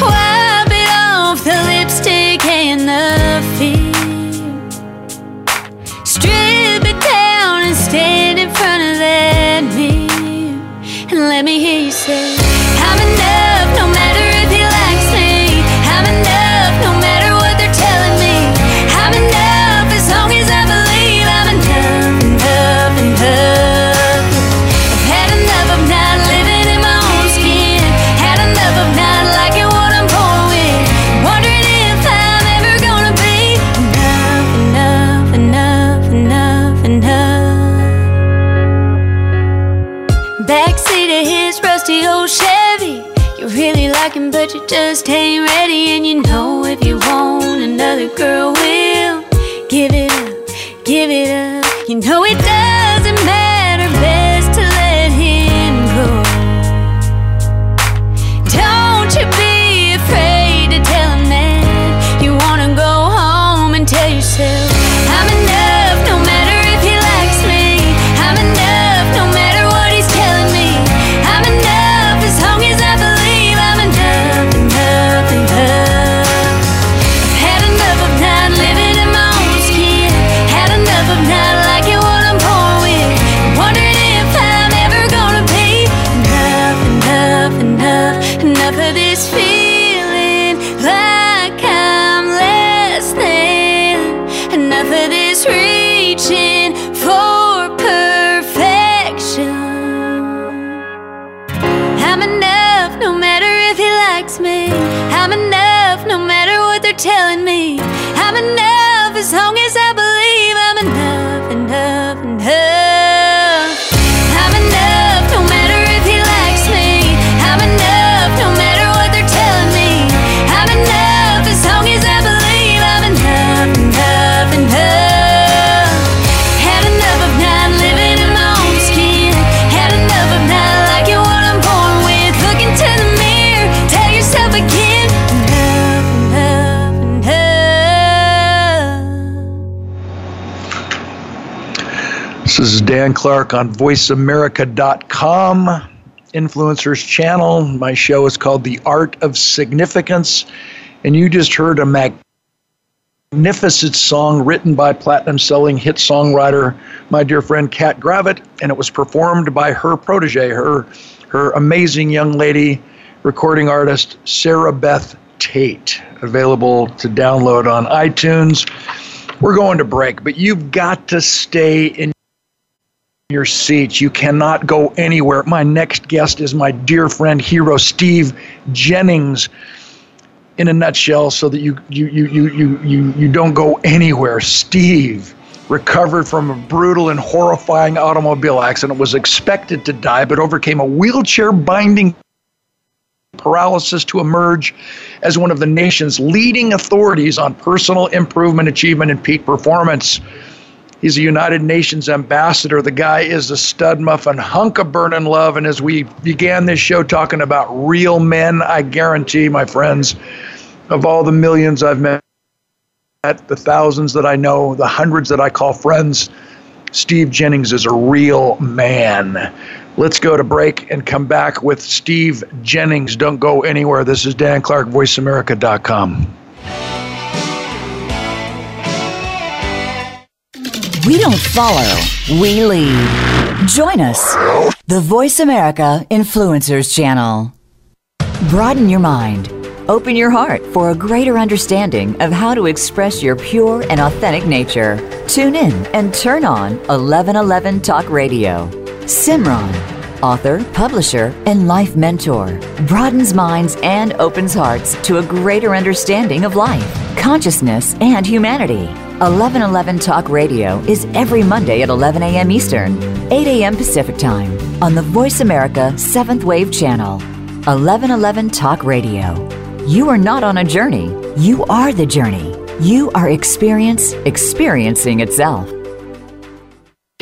Wipe it off, the lipstick and the fear. Strip it down and stand in front of that mirror and let me hear you say, I'm enough, no matter if he likes me. I'm enough, no matter what they're telling me. I'm enough, as long as I believe I'm enough, enough, enough. I've had enough of not living in my own skin. Had enough of not liking what I'm born with. Wondering if I'm ever gonna be enough, enough, enough, enough, enough. Backseat of his rusty old Chevy. You really like him, but you just ain't ready. And you know if you want another girl will give it up, give it up. You know it doesn't matter, best to let him go. Don't you be afraid to tell him that you wanna go home and tell yourself, I'm enough, no matter if he likes me. I'm enough, no matter. He's telling me I'm enough, as long as I believe I'm enough. ever this feeling like I'm less than, and nothing is reaching for perfection. I'm enough no matter if he likes me. I'm enough no matter what they're telling me. I'm enough as long as I believe I'm enough, enough, enough. This is Dan Clark on VoiceAmerica.com, Influencers Channel. My show is called The Art of Significance, and you just heard a magnificent song written by platinum-selling hit songwriter, my dear friend Catt Gravitt, and it was performed by her protege, her amazing young lady recording artist, Sarahbeth Taite, available to download on iTunes. We're going to break, but you've got to stay in your seats. You cannot go anywhere. My next guest is my dear friend, hero Steve Jennings, in a nutshell, so that you don't go anywhere. Steve recovered from a brutal and horrifying automobile accident, was expected to die, but overcame a wheelchair-binding paralysis to emerge as one of the nation's leading authorities on personal improvement, achievement, and peak performance. He's a United Nations ambassador. The guy is a stud muffin, hunk of burning love. And as we began this show talking about real men, I guarantee, my friends, of all the millions I've met, the thousands that I know, the hundreds that I call friends, Steve Jennings is a real man. Let's go to break and come back with Steve Jennings. Don't go anywhere. This is Dan Clark, VoiceAmerica.com. We don't follow, we lead. Join us, the Voice America Influencers Channel. Broaden your mind. Open your heart for a greater understanding of how to express your pure and authentic nature. Tune in and turn on 1111 Talk Radio. Simran, author, publisher, and life mentor, broadens minds and opens hearts to a greater understanding of life, consciousness, and humanity. 1111 Talk Radio is every Monday at 11 a.m. Eastern, 8 a.m. Pacific Time on the Voice America 7th Wave Channel. 1111 Talk Radio. You are not on a journey. You are the journey. You are experience, experiencing itself.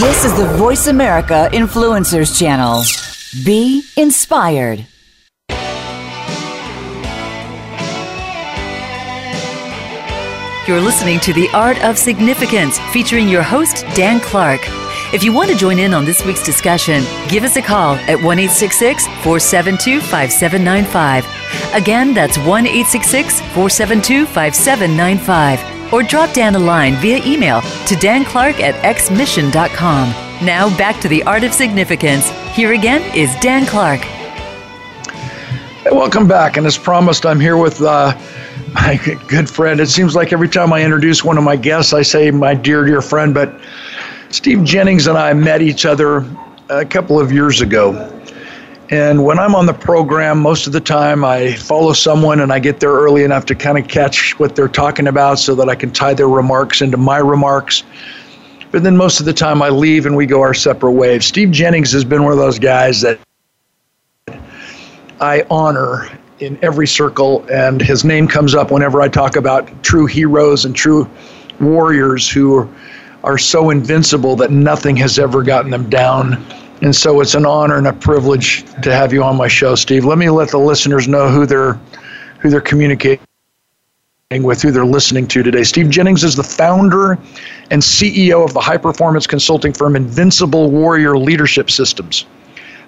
This is the Voice America Influencers Channel. Be inspired. You're listening to The Art of Significance, featuring your host, Dan Clark. If you want to join in on this week's discussion, give us a call at 1-866-472-5795. Again, that's 1-866-472-5795. Or drop Dan a line via email to danclark@xmission.com. Now back to The Art of Significance. Here again is Dan Clark. Hey, welcome back. And as promised, I'm here with my good friend. It seems like every time I introduce one of my guests, I say my dear, dear friend. But Steve Jennings and I met each other a couple of years ago. And when I'm on the program, most of the time I follow someone and I get there early enough to kind of catch what they're talking about so that I can tie their remarks into my remarks. But then most of the time I leave and we go our separate ways. Steve Jennings has been one of those guys that I honor in every circle, and his name comes up whenever I talk about true heroes and true warriors who are so invincible that nothing has ever gotten them down. And so it's an honor and a privilege to have you on my show, Steve. Let me let the listeners know who they're communicating with, who they're listening to today. Steve Jennings is the founder and CEO of the high-performance consulting firm Invincible Warrior Leadership Systems,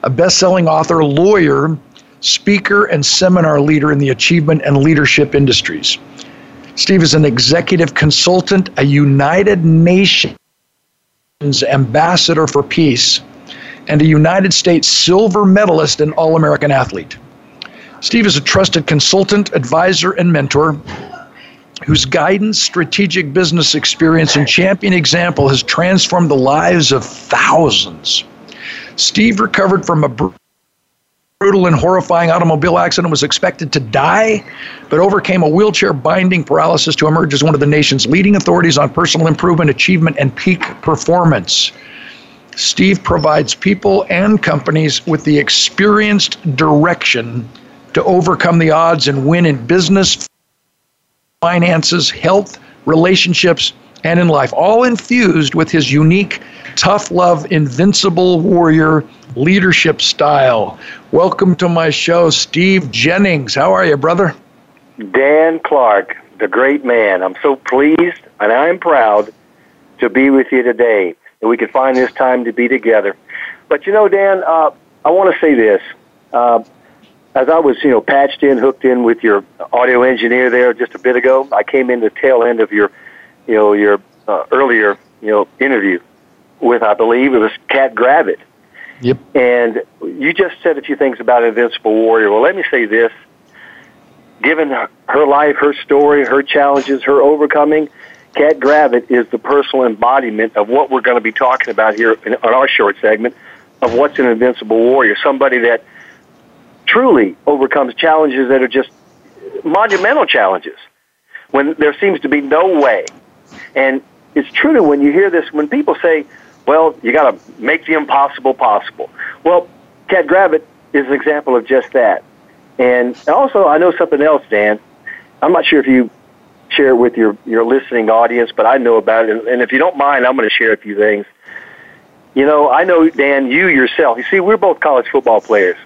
a best-selling author, lawyer, speaker, and seminar leader in the achievement and leadership industries. Steve is an executive consultant, a United Nations ambassador for peace, and a United States silver medalist and All-American athlete. Steve is a trusted consultant, advisor, and mentor whose guidance, strategic business experience, and champion example has transformed the lives of thousands. Steve recovered from a brutal and horrifying automobile accident, was expected to die, but overcame a wheelchair-binding paralysis to emerge as one of the nation's leading authorities on personal improvement, achievement, and peak performance. Steve provides people and companies with the experienced direction to overcome the odds and win in business, finances, health, relationships, and in life, all infused with his unique, tough love, invincible warrior leadership style. Welcome to my show, Steve Jennings. How are you, brother? Dan Clark, the great man. I'm so pleased and I'm proud to be with you today, that we could find this time to be together. But you know, Dan, I want to say this. As I was, patched in, hooked in with your audio engineer there just a bit ago, I came in the tail end of your earlier, interview with, I believe, it was Catt Gravitt. Yep. And you just said a few things about Invincible Warrior. Well, let me say this. Given her life, her story, her challenges, her overcoming, Catt Gravitt is the personal embodiment of what we're going to be talking about here on our short segment of what's an Invincible Warrior, somebody that truly overcomes challenges that are just monumental challenges when there seems to be no way. And it's true when you hear this, when people say, well, you got to make the impossible possible. Well, Catt Gravitt is an example of just that. And also, I know something else, Dan. I'm not sure if you share it with your listening audience, but I know about it. And if you don't mind, I'm going to share a few things. I know, Dan, you yourself. You see, we're both college football players.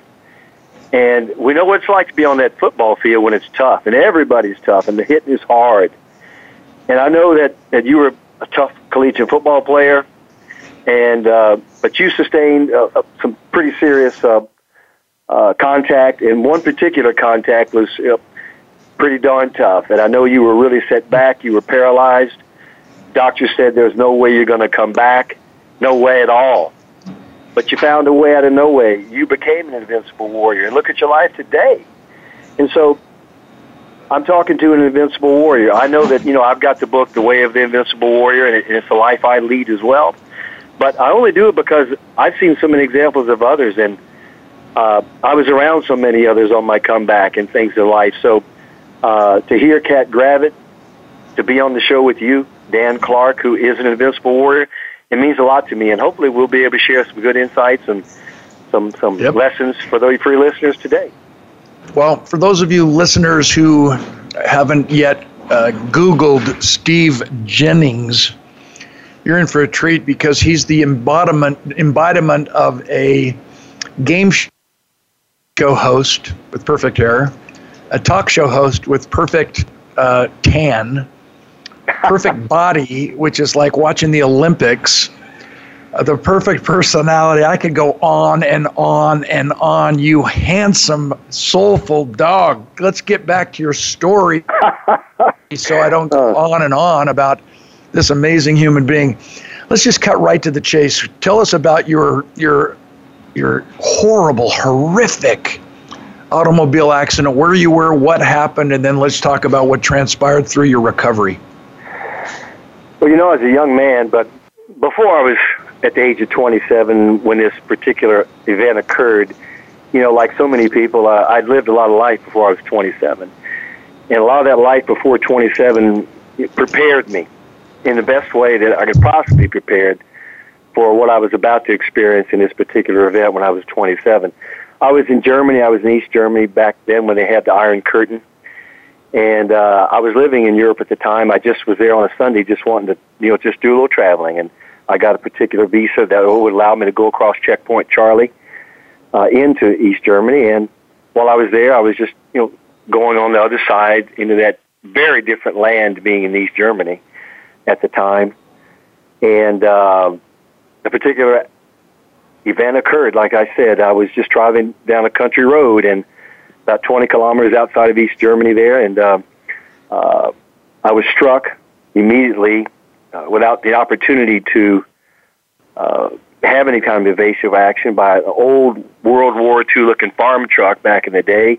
And we know what it's like to be on that football field when it's tough. And everybody's tough. And the hit is hard. And I know that you were a tough collegiate football player. And but you sustained some pretty serious contact, and one particular contact was pretty darn tough. And I know you were really set back. You were paralyzed. Doctors said there's no way you're going to come back, no way at all. But you found a way out of no way. You became an invincible warrior. And look at your life today. And so I'm talking to an invincible warrior. I know that I've got the book, The Way of the Invincible Warrior, and it's the life I lead as well. But I only do it because I've seen so many examples of others, and I was around so many others on my comeback and things in life. So to hear Catt Gravitt, to be on the show with you, Dan Clark, who is an invincible warrior, it means a lot to me. And hopefully we'll be able to share some good insights and some lessons for those free listeners today. Well, for those of you listeners who haven't yet Googled Steve Jennings, you're in for a treat, because he's the embodiment of a game show host with perfect hair, a talk show host with perfect tan, perfect body, which is like watching the Olympics, the perfect personality. I could go on and on and on. You handsome, soulful dog. Let's get back to your story so I don't go on and on about this amazing human being. Let's just cut right to the chase. Tell us about your horrible, horrific automobile accident, where you were, what happened, and then let's talk about what transpired through your recovery. Well, as a young man, but before I was at the age of 27 when this particular event occurred, like so many people, I'd lived a lot of life before I was 27. And a lot of that life before 27 prepared me in the best way that I could possibly be prepared for what I was about to experience in this particular event when I was 27. I was in Germany. I was in East Germany back then when they had the Iron Curtain. And I was living in Europe at the time. I just was there on a Sunday just wanting to, just do a little traveling. And I got a particular visa that would allow me to go across Checkpoint Charlie into East Germany. And while I was there, I was just, you know, going on the other side into that very different land, being in East Germany at the time. And a particular event occurred. Like I said, I was just driving down a country road and about 20 kilometers outside of East Germany there, and I was struck immediately without the opportunity to have any kind of evasive action by an old World War II looking farm truck back in the day.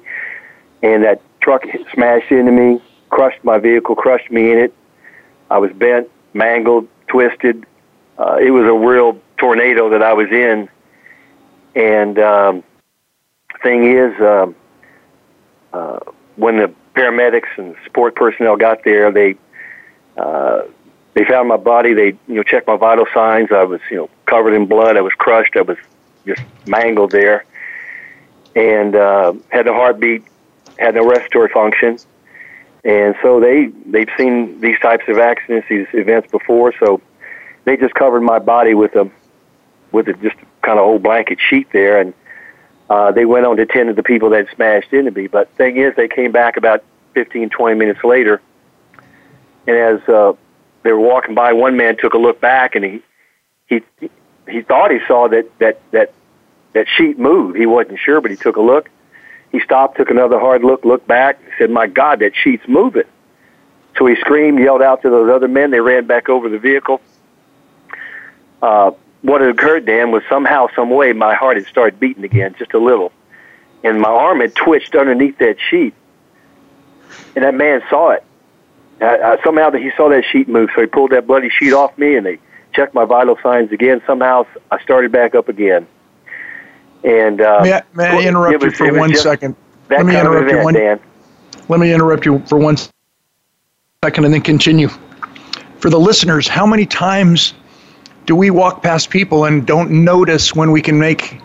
And that truck smashed into me, crushed my vehicle, crushed me in it. I was bent, mangled, twisted. It was a real tornado that I was in. And thing is, when the paramedics and support personnel got there, they found my body. They checked my vital signs. I was covered in blood. I was crushed. I was just mangled there, and had no heartbeat, had no respiratory function. And so they've seen these types of accidents, these events before. So they just covered my body with a just kind of old blanket sheet there, and they went on to tend to the people that had smashed into me. But thing is, they came back about 15, 20 minutes later, and as they were walking by, one man took a look back, and he thought he saw that sheet move. He wasn't sure, but he took a look. He stopped, took another hard look, looked back, said, "My God, that sheet's moving!" So he screamed, yelled out to those other men. They ran back over the vehicle. What had occurred, Dan, was somehow, some way, my heart had started beating again, just a little, and my arm had twitched underneath that sheet, and that man saw it. Somehow he saw that sheet move, so he pulled that bloody sheet off me, and they checked my vital signs again. Somehow I started back up again. And may I interrupt you for 1 second? Let me interrupt you, Dan. Let me interrupt you for 1 second, and then continue. For the listeners, how many times do we walk past people and don't notice when we can make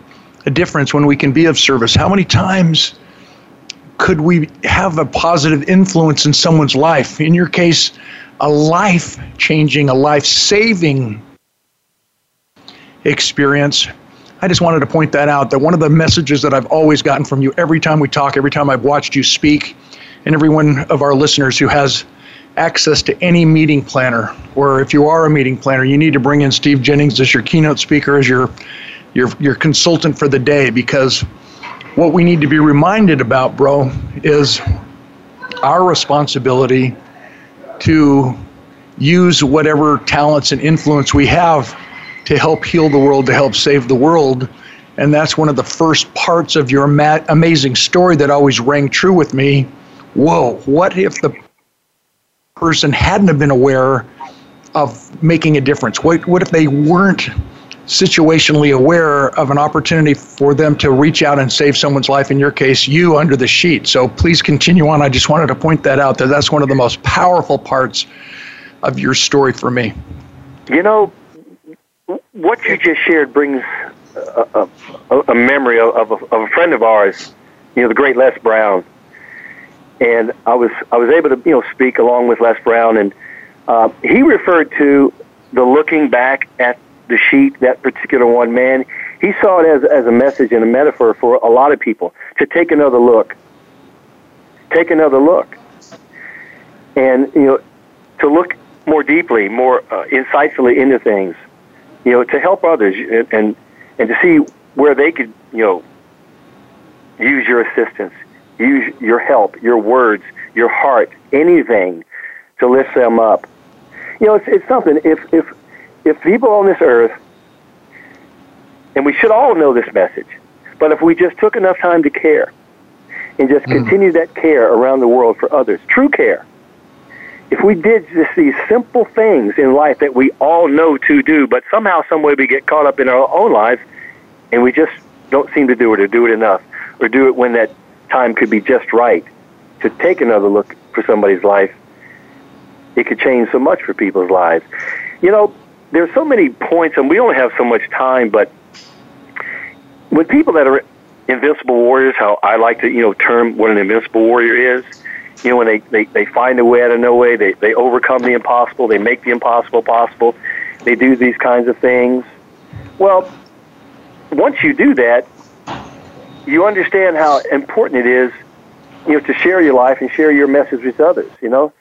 a difference, when we can be of service? How many times could we have a positive influence in someone's life? In your case, a life-changing, a life-saving experience. I just wanted to point that out, that one of the messages that I've always gotten from you every time we talk, every time I've watched you speak, and every one of our listeners who has access to any meeting planner, or if you are a meeting planner, you need to bring in Steve Jennings as your keynote speaker, as your consultant for the day, because what we need to be reminded about, bro, is our responsibility to use whatever talents and influence we have to help heal the world, to help save the world. And that's one of the first parts of your amazing story that always rang true with me. Whoa, what if the person hadn't have been aware of making a difference? What if they weren't situationally aware of an opportunity for them to reach out and save someone's life, in your case, you under the sheet? So please continue on. I just wanted to point that out, that that's one of the most powerful parts of your story for me. You know, what you just shared brings a memory of a friend of ours, the great Les Brown. And I was able to speak along with Les Brown, and he referred to the looking back at the sheet, that particular one man. He saw it as a message and a metaphor for a lot of people to take another look. Take another look, and to look more deeply, more insightfully into things, to help others, and to see where they could use your assistance. Use your help, your words, your heart, anything to lift them up. It's something. If people on this earth, and we should all know this message, but if we just took enough time to care and just continue that care around the world for others, true care, if we did just these simple things in life that we all know to do, but somehow, some way we get caught up in our own lives and we just don't seem to do it or do it enough or do it when that time could be just right to take another look for somebody's life, it could change so much for people's lives. There's so many points, and we only have so much time, but with people that are invincible warriors, how I like to term what an invincible warrior is, when they find a way out of no way, they overcome the impossible, they make the impossible possible. They do these kinds of things. Well, once you do that, you understand how important it is, you know, to share your life and share your message with others, you know.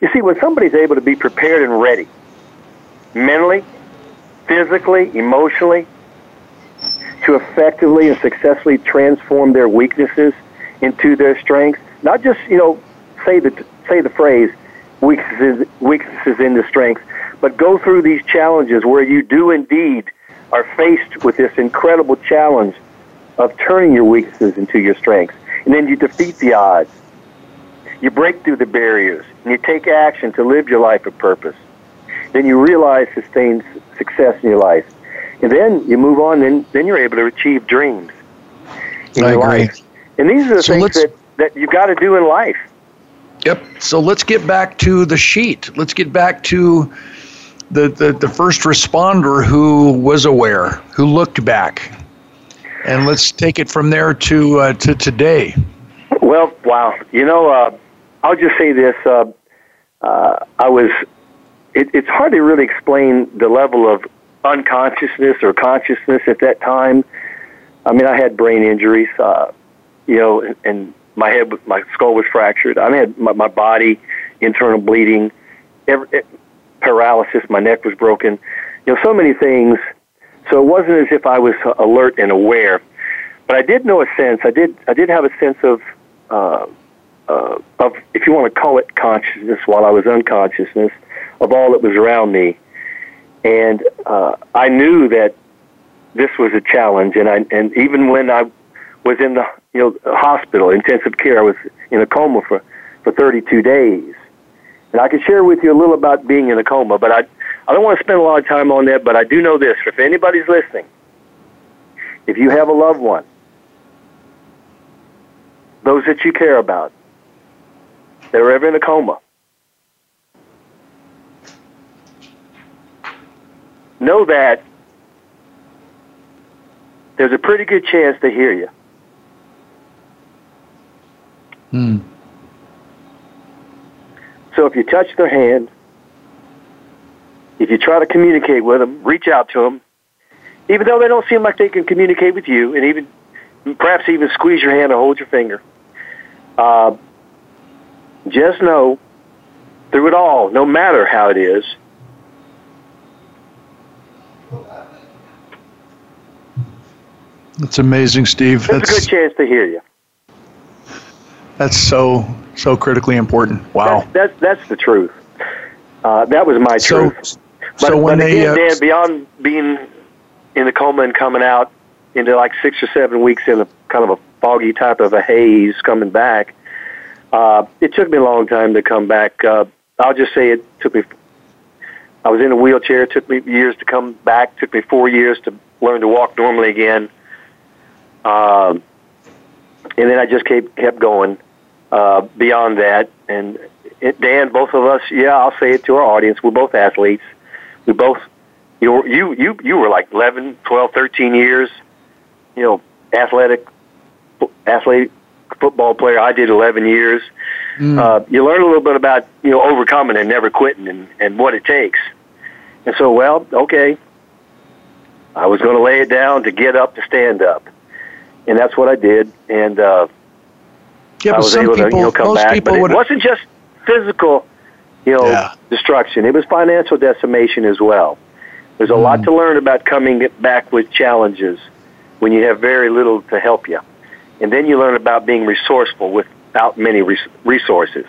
You see, when somebody's able to be prepared and ready, mentally, physically, emotionally, to effectively and successfully transform their weaknesses into their strengths, not just, you know, say the phrase, weaknesses into strengths, but go through these challenges where you do indeed are faced with this incredible challenge of turning your weaknesses into your strengths. And then you defeat the odds. You break through the barriers, and you take action to live your life of purpose. Then you realize sustained success in your life. And then you move on, and then you're able to achieve dreams in your life. And these are the things that you've got to do in life. Yep. So let's get back to the sheet. Let's get back to the first responder who was aware, who looked back. And let's take it from there to today. Well, wow. You know, I'll just say this. It's hard to really explain the level of unconsciousness or consciousness at that time. I mean, I had brain injuries, you know, and my skull was fractured. I had my body, internal bleeding, paralysis, my neck was broken. You know, so many things. So it wasn't as if I was alert and aware, but I did know a sense. I did have a sense of, if you want to call it consciousness, while I was unconsciousness, of all that was around me, and I knew that this was a challenge. And even when I was in the hospital, intensive care, I was in a coma for 32 days, and I could share with you a little about being in a coma, but I don't want to spend a lot of time on that, but I do know this. If anybody's listening, if you have a loved one, those that you care about, that are ever in a coma, know that there's a pretty good chance they hear you. Hmm. So if you touch their hand, if you try to communicate with them, reach out to them, even though they don't seem like they can communicate with you, and even perhaps even squeeze your hand or hold your finger, just know through it all, no matter how it is, that's amazing, Steve. There's a good chance to hear you. That's so critically important. Wow. That's the truth. That was my truth. So when they Dan, beyond being in the coma and coming out into like 6 or 7 weeks in a kind of a foggy type of a haze coming back, it took me a long time to come back. I'll just say it took me, I was in a wheelchair, it took me years to come back, it took me 4 years to learn to walk normally again. And then I just kept going beyond that. And Dan, both of us, I'll say it to our audience, we're both athletes. We both, you were like 11, 12, 13 years, you know, athletic football player. I did 11 years. Mm. You learn a little bit about, overcoming and never quitting and what it takes. And so, okay, I was going to lay it down to get up to stand up. And that's what I did. And I was able to come back. But it wasn't just physical, destruction. It was financial decimation as well. There's a lot to learn about coming back with challenges when you have very little to help you. And then you learn about being resourceful without many resources.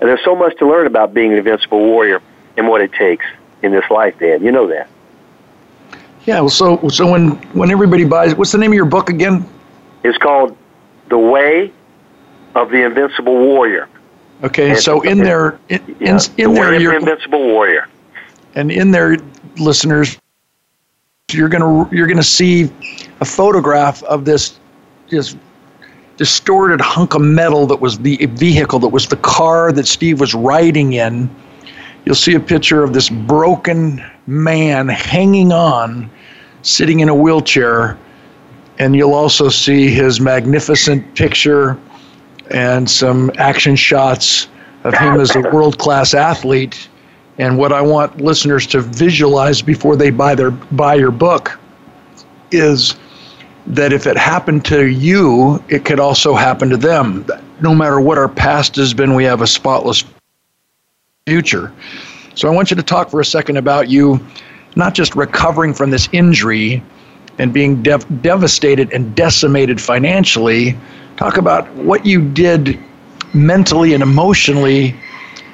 And there's so much to learn about being an invincible warrior and what it takes in this life, Dan. You know that. Yeah, well, so when everybody buys, what's the name of your book again? It's called The Way of the Invincible Warrior. Okay, and so in there, Invincible Warrior, and in there, listeners, you're gonna see a photograph of this distorted hunk of metal that was the vehicle, that was the car that Steve was riding in. You'll see a picture of this broken man hanging on, sitting in a wheelchair, and you'll also see his magnificent picture and some action shots of him as a world-class athlete And what I want listeners to visualize before they buy your book is that if it happened to you, it could also happen to them. No matter what our past has been, we have a spotless future. So I want you to talk for a second about you not just recovering from this injury and being devastated and decimated financially. Talk about what you did mentally and emotionally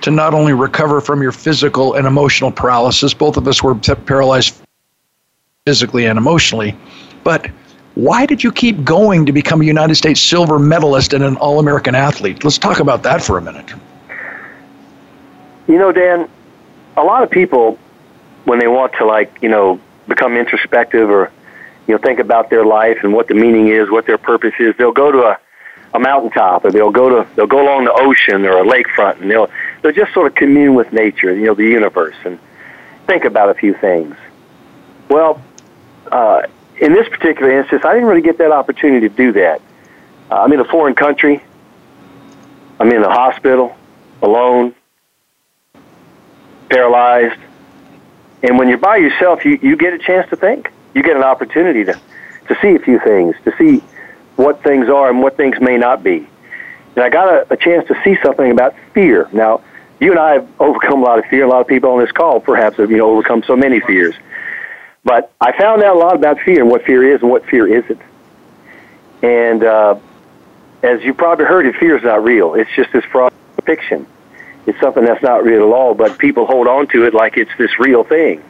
to not only recover from your physical and emotional paralysis. Both of us were paralyzed physically and emotionally. But why did you keep going to become a United States silver medalist and an All-American athlete? Let's talk about that for a minute. You know, Dan, a lot of people, when they want to, become introspective or, think about their life and what the meaning is, what their purpose is, they'll go to a mountaintop, or they'll go along the ocean or a lakefront, and they'll just sort of commune with nature, the universe, and think about a few things. Well, in this particular instance, I didn't really get that opportunity to do that. I'm in a foreign country. I'm in a hospital, alone, paralyzed. And when you're by yourself, you get a chance to think. You get an opportunity to see a few things, to see what things are and what things may not be. And I got a chance to see something about fear. Now, you and I have overcome a lot of fear. A lot of people on this call perhaps have overcome so many fears. But I found out a lot about fear and what fear is and what fear isn't. And as you probably heard it, fear is not real. It's just this fraud fiction. It's something that's not real at all, but people hold on to it like it's this real thing.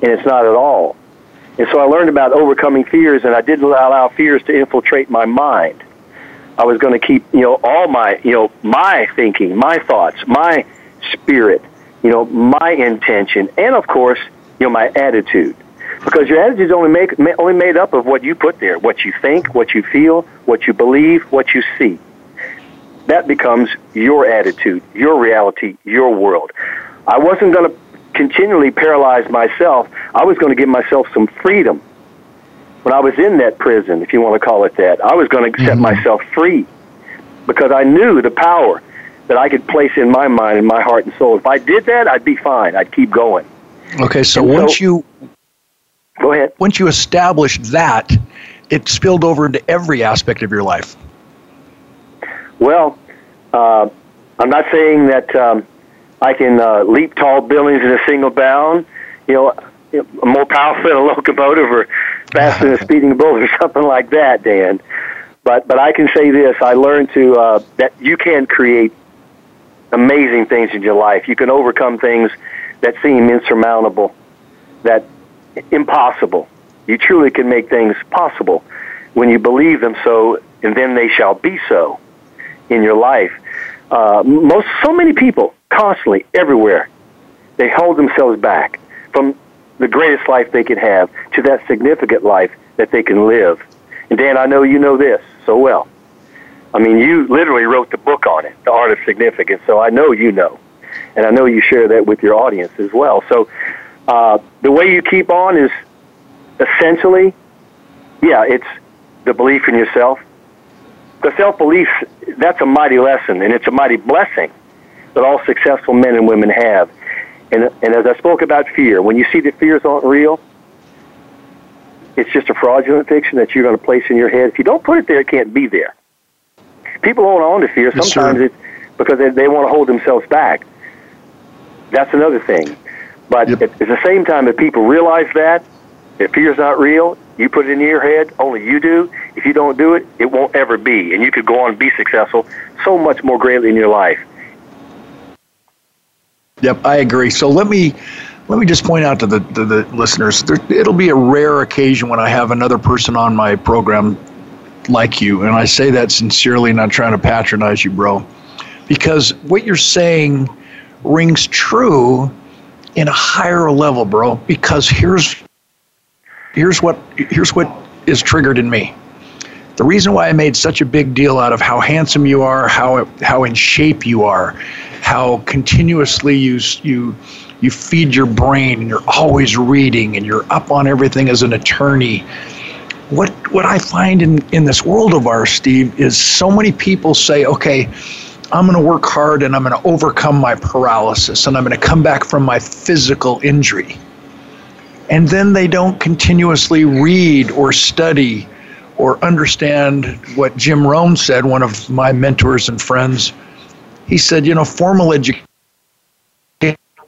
And it's not at all. And so I learned about overcoming fears, and I didn't allow fears to infiltrate my mind. I was going to keep, all my, my thinking, my thoughts, my spirit, my intention, and of course, my attitude, because your attitude is only made up of what you put there, what you think, what you feel, what you believe, what you see. That becomes your attitude, your reality, your world. I wasn't going to continually paralyzed myself. I was going to give myself some freedom. When I was in that prison, if you want to call it that, I was going to set myself free, because I knew the power that I could place in my mind and my heart and soul. If I did that, I'd be fine. I'd keep going. Okay, once you established that, it spilled over into every aspect of your life. Well, I'm not saying that I can leap tall buildings in a single bound, more powerful than a locomotive or faster than a speeding bullet or something like that, Dan. But I can say this, I learned that you can create amazing things in your life. You can overcome things that seem insurmountable, that impossible. You truly can make things possible when you believe them so, and then they shall be so in your life. So many people, constantly, everywhere, they hold themselves back from the greatest life they could have to that significant life that they can live. And Dan, I know you know this so well. I mean, you literally wrote the book on it, The Art of Significance, so I know you know. And I know you share that with your audience as well. So the way you keep on is essentially, it's the belief in yourself. The self-belief, that's a mighty lesson, and it's a mighty blessing that all successful men and women have. And as I spoke about fear, when you see that fears aren't real, it's just a fraudulent fiction that you're going to place in your head. If you don't put it there, it can't be there. People hold on to fear sometimes because they want to hold themselves back. That's another thing. But at the same time that people realize that, if fear's not real, you put it in your head, only you do. If you don't do it, it won't ever be. And you could go on and be successful so much more greatly in your life. Yep, I agree. So let me just point out to the listeners, it'll be a rare occasion when I have another person on my program like you. And I say that sincerely, not trying to patronize you, bro. Because what you're saying rings true in a higher level, bro. Because here's what is triggered in me. The reason why I made such a big deal out of how handsome you are, how in shape you are, how continuously you feed your brain and you're always reading and you're up on everything as an attorney. What I find in this world of ours, Steve, is so many people say, okay, I'm going to work hard and I'm going to overcome my paralysis and I'm going to come back from my physical injury. And then they don't continuously read or study or understand what Jim Rohn said, one of my mentors and friends. He said, you know, formal education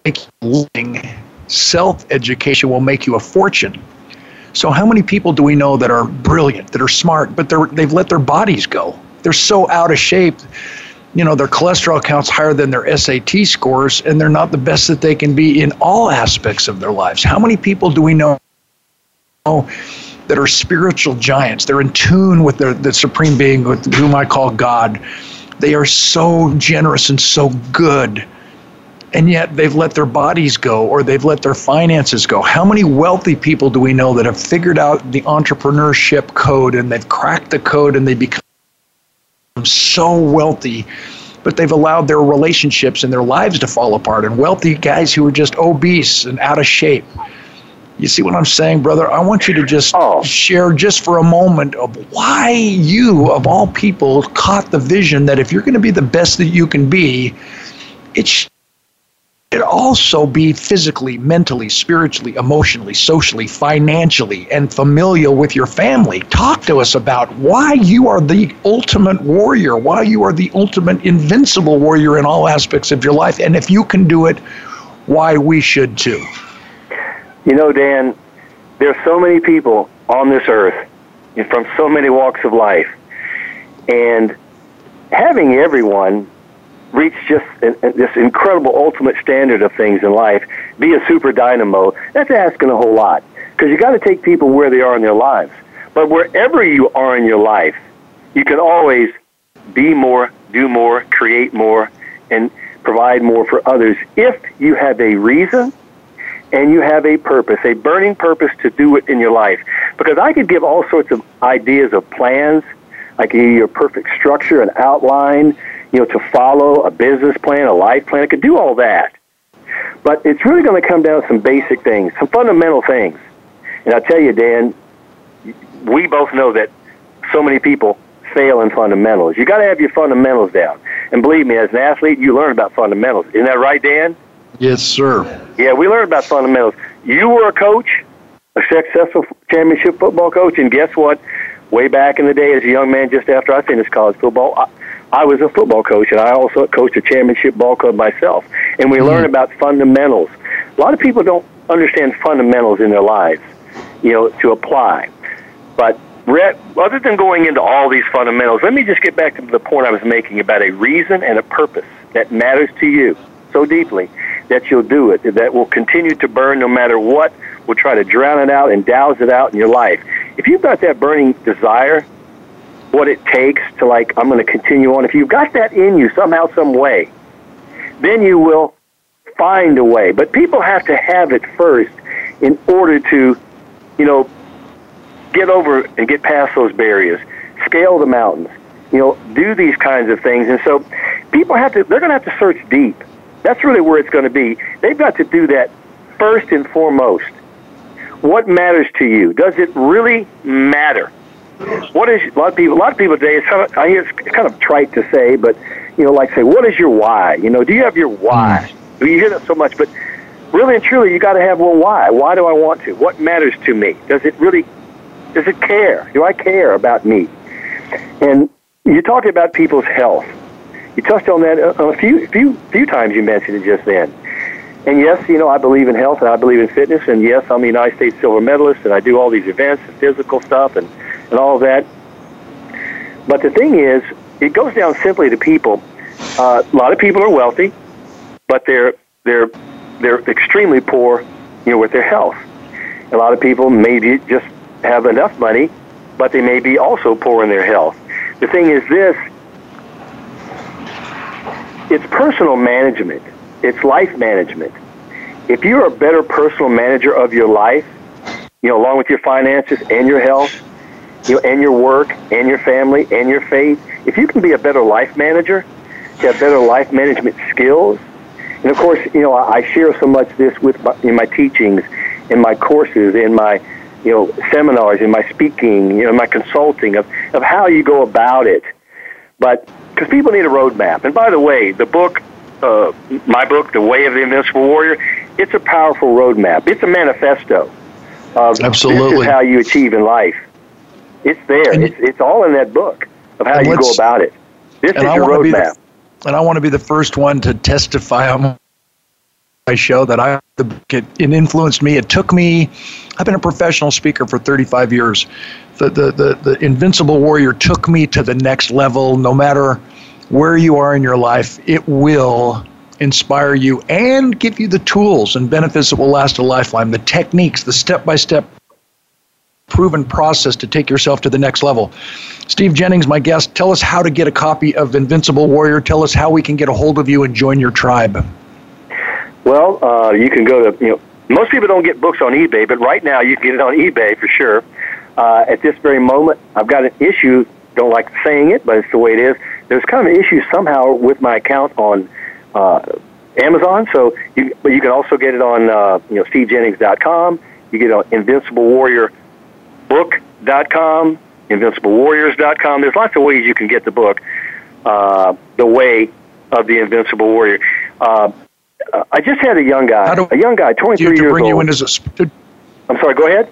makes you a living. Self-education will make you a fortune. So how many people do we know that are brilliant, that are smart, but they've let their bodies go? They're so out of shape. You know, their cholesterol count's higher than their SAT scores, and they're not the best that they can be in all aspects of their lives. How many people do we know that are spiritual giants? They're in tune with the supreme being, with whom I call God. They are so generous and so good, and yet they've let their bodies go or they've let their finances go. How many wealthy people do we know that have figured out the entrepreneurship code and they've cracked the code and they become so wealthy, but they've allowed their relationships and their lives to fall apart, and wealthy guys who are just obese and out of shape? You see what I'm saying, brother? I want you to just share just for a moment of why you, of all people, caught the vision that if you're going to be the best that you can be, it should also be physically, mentally, spiritually, emotionally, socially, financially, and familial with your family. Talk to us about why you are the ultimate warrior, why you are the ultimate invincible warrior in all aspects of your life, and if you can do it, why we should too. You know, Dan, there's so many people on this earth from so many walks of life, and having everyone reach just this incredible ultimate standard of things in life, be a super dynamo, that's asking a whole lot, because you got to take people where they are in their lives. But wherever you are in your life, you can always be more, do more, create more, and provide more for others if you have a reason and you have a purpose, a burning purpose to do it in your life. Because I could give all sorts of ideas of plans. I could give you a perfect structure, an outline, you know, to follow, a business plan, a life plan. I could do all that. But it's really going to come down to some basic things, some fundamental things. And I tell you, Dan, we both know that so many people fail in fundamentals. You got to have your fundamentals down. And believe me, as an athlete, you learn about fundamentals. Isn't that right, Dan? Yes, sir. Yeah, we learned about fundamentals. You were a coach, a successful championship football coach, and guess what? Way back in the day as a young man, just after I finished college football, I was a football coach, and I also coached a championship ball club myself. And we learn about fundamentals. A lot of people don't understand fundamentals in their lives, you know, to apply. But other than going into all these fundamentals, let me just get back to the point I was making about a reason and a purpose that matters to you so deeply that you'll do it, that will continue to burn no matter what, will try to drown it out and douse it out in your life. If you've got that burning desire, what it takes to, like, I'm going to continue on, if you've got that in you somehow, some way, then you will find a way. But people have to have it first in order to, you know, get over and get past those barriers, scale the mountains, you know, do these kinds of things. And so people have to, they're going to have to search deep. That's really where it's going to be. They've got to do that first and foremost. What matters to you? Does it really matter? What is a lot of people today? I hear it's kind of trite to say, but you know, like say, what is your why? You know, do you have your why? I mean, you hear that so much, but really and truly, you got to have, well, why? Why do I want to? What matters to me? Does it really? Does it care? Do I care about me? And you're talking about people's health. You touched on that a few times. You mentioned it just then. And yes, you know, I believe in health and I believe in fitness. And yes, I'm the United States silver medalist and I do all these events and physical stuff and all of that. But the thing is, it goes down simply to people. A lot of people are wealthy, but they're extremely poor, you know, with their health. A lot of people maybe just have enough money, but they may be also poor in their health. The thing is this. It's personal management. It's life management. If you're a better personal manager of your life, you know, along with your finances and your health, you know, and your work and your family and your faith, if you can be a better life manager, you have better life management skills. And of course, you know, I share so much this with in my teachings, in my courses, in my, you know, seminars, in my speaking, you know, my consulting of how you go about it. But because people need a roadmap. And by the way, the book, my book, The Way of the Invincible Warrior, it's a powerful roadmap. It's a manifesto of this is how you achieve in life. It's there. It's all in that book of how you go about it. This is your roadmap. And I want to be the first one to testify on my show that it influenced me. It took me, I've been a professional speaker for 35 years. The Invincible Warrior took me to the next level. No matter where you are in your life, it will inspire you and give you the tools and benefits that will last a lifetime, the techniques, the step-by-step proven process to take yourself to the next level. Steve Jennings, my guest, tell us how to get a copy of Invincible Warrior. Tell us how we can get a hold of you and join your tribe. Well, you can go to, most people don't get books on eBay, but right now you can get it on eBay for sure. At this very moment, I've got an issue, don't like saying it, but it's the way it is. There's kind of an issue somehow with my account on Amazon, but you can also get it on stevejennings.com. You get it on invinciblewarriorbook.com, invinciblewarriors.com. There's lots of ways you can get the book, The Way of the Invincible Warrior. I just had a young guy, 23 years old. I'm sorry, go ahead.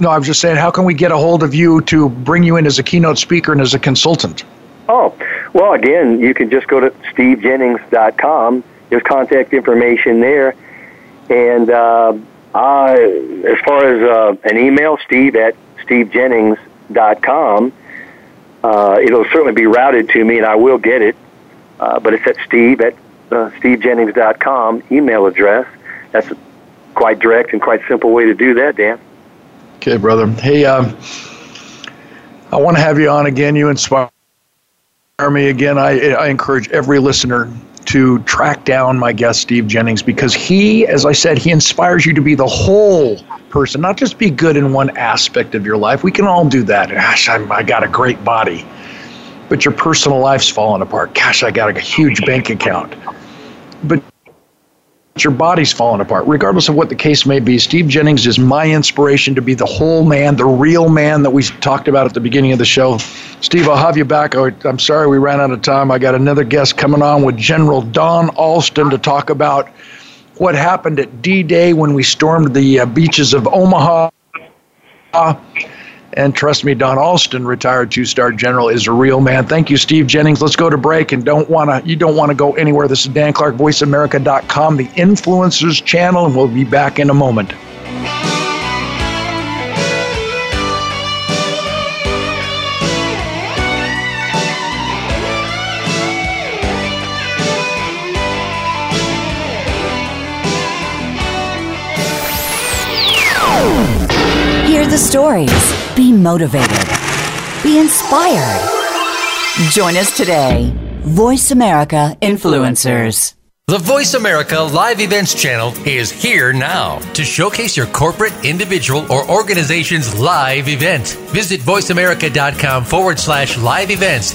No, I was just saying, how can we get a hold of you to bring you in as a keynote speaker and as a consultant? Oh, well, again, you can just go to stevejennings.com. There's contact information there. And as far as an email, steve@stevejennings.com, it'll certainly be routed to me, and I will get it. But it's at stevejennings.com email address. That's a quite direct and quite simple way to do that, Dan. Okay, brother. Hey, I want to have you on again. You inspire me again. I encourage every listener to track down my guest, Steve Jennings, because he, as I said, he inspires you to be the whole person, not just be good in one aspect of your life. We can all do that. Gosh, I got a great body, but your personal life's falling apart. Gosh, I got a huge bank account, but your body's falling apart. Regardless of what the case may be, Steve Jennings is my inspiration to be the whole man, the real man that we talked about at the beginning of the show. Steve, I'll have you back. I'm sorry we ran out of time. I got another guest coming on with General Don Alston to talk about what happened at D-Day when we stormed the beaches of Omaha. And trust me, Don Alston, retired two-star general, is a real man. Thank you, Steve Jennings. Let's go to break, and you don't want to go anywhere. This is Dan Clark, voiceamerica.com, the Influencers Channel, and we'll be back in a moment. Hear the stories. Be motivated. Be inspired. Join us today. Voice America Influencers. The Voice America Live Events Channel is here now to showcase your corporate, individual, or organization's live event. Visit voiceamerica.com/live events